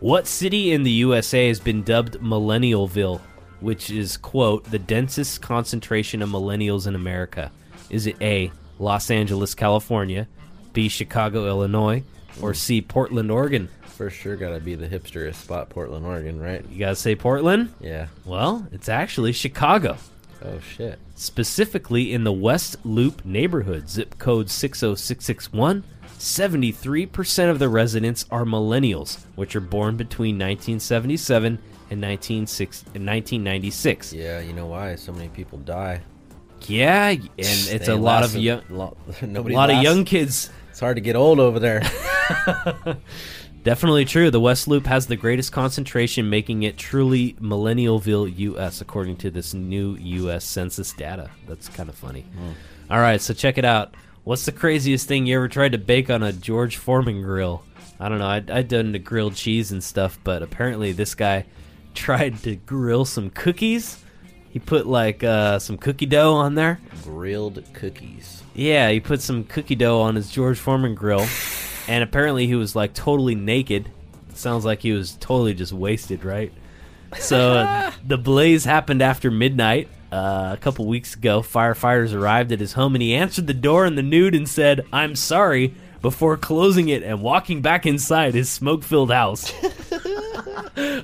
What city in the U S A has been dubbed Millennialville, which is, quote, the densest concentration of millennials in America? Is it A, Los Angeles, California, B, Chicago, Illinois, or C, Portland, Oregon? For sure gotta be the hipsterest spot, Portland, Oregon, right? You gotta say Portland? Yeah. Well, it's actually Chicago. Oh, shit. Specifically in the West Loop neighborhood, zip code six oh six six one. seventy-three percent of the residents are millennials, which are born between nineteen seventy-seven and nineteen ninety-six. Yeah, you know why? So many people die. Yeah, and it's they a lot of young, lo- nobody a lot lasts. of young kids. It's hard to get old over there. Definitely true. The West Loop has the greatest concentration, making it truly Millennialville, U S, according to this new U S Census data. That's kind of funny. Mm. All right, so check it out. What's the craziest thing you ever tried to bake on a George Foreman grill? I don't know. I'd, I'd done the grilled cheese and stuff, but apparently this guy tried to grill some cookies. He put like uh, some cookie dough on there. Grilled cookies. Yeah, he put some cookie dough on his George Foreman grill, and apparently he was like totally naked. Sounds like he was totally just wasted, right? So the blaze happened after midnight. Uh, a couple weeks ago, firefighters arrived at his home, and he answered the door in the nude and said, "I'm sorry," before closing it and walking back inside his smoke-filled house.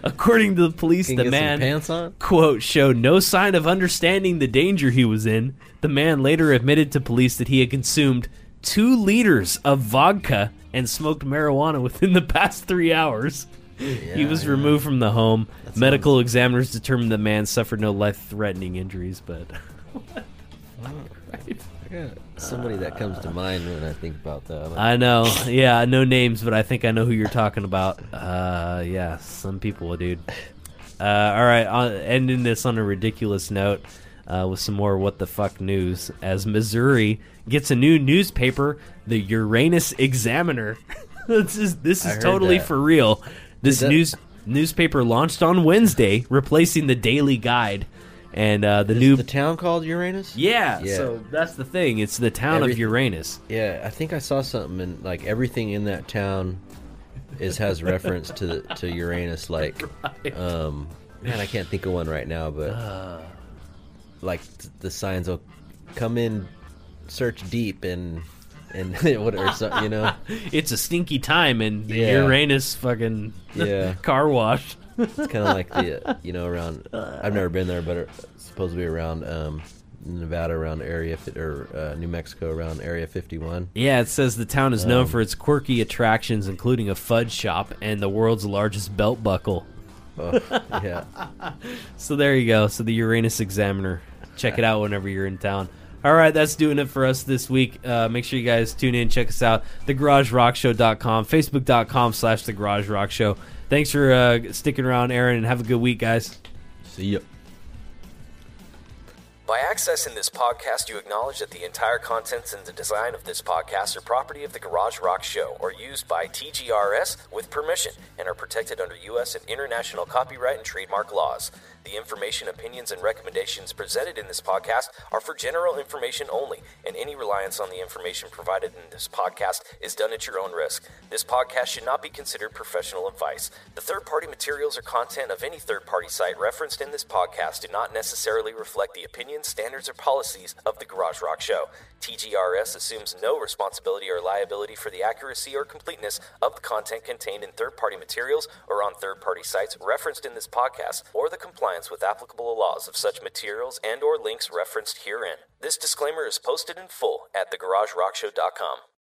According to the police, the man, quote, showed no sign of understanding the danger he was in. The man later admitted to police that he had consumed two liters of vodka and smoked marijuana within the past three hours. Yeah, he was yeah. removed from the home. That's Medical funny. Examiners determined the man suffered no life-threatening injuries, but... what the fuck, right? Somebody that comes to mind when I think about that. Like, I know. Yeah, no names, but I think I know who you're talking about. Uh, yeah, some people, dude. Uh, all right, I'll ending this on a ridiculous note uh, with some more what the fuck news, as Missouri gets a new newspaper, the Uranus Examiner. this is this is totally that. for real. This that- news newspaper launched on Wednesday, replacing the Daily Guide. And uh, the Is new the town called Uranus? Yeah, yeah, so that's the thing. It's the town Everyth- of Uranus. Yeah, I think I saw something, and like everything in that town is has reference to the, to Uranus. Like, right. um, man, I can't think of one right now, but uh, like th- the signs will come in, search deep, and and whatever. So, you know, it's a stinky time in the yeah. Uranus fucking yeah. car wash. It's kind of like the, uh, you know, around, I've never been there, but it's supposed to be around um, Nevada, around area, or uh, New Mexico, around Area fifty-one. Yeah, it says the town is known um, for its quirky attractions, including a fudge shop and the world's largest belt buckle. Oh, yeah. So there you go. So the Uranus Examiner. Check it out whenever you're in town. All right, that's doing it for us this week. Uh, make sure you guys tune in. Check us out, the garage rock show dot com, facebook dot com slash the garage rock show. Thanks for uh, sticking around, Aaron, and have a good week, guys. See ya. By accessing this podcast, you acknowledge that the entire contents and the design of this podcast are property of the Garage Rock Show or used by T G R S with permission and are protected under U S and international copyright and trademark laws. The information, opinions, and recommendations presented in this podcast are for general information only, and any reliance on the information provided in this podcast is done at your own risk. This podcast should not be considered professional advice. The third-party materials or content of any third-party site referenced in this podcast do not necessarily reflect the opinions, standards, or policies of the Garage Rock Show. T G R S assumes no responsibility or liability for the accuracy or completeness of the content contained in third-party materials or on third-party sites referenced in this podcast, or the compliance with applicable laws of such materials and or links referenced herein. This disclaimer is posted in full at the garage rock show dot com.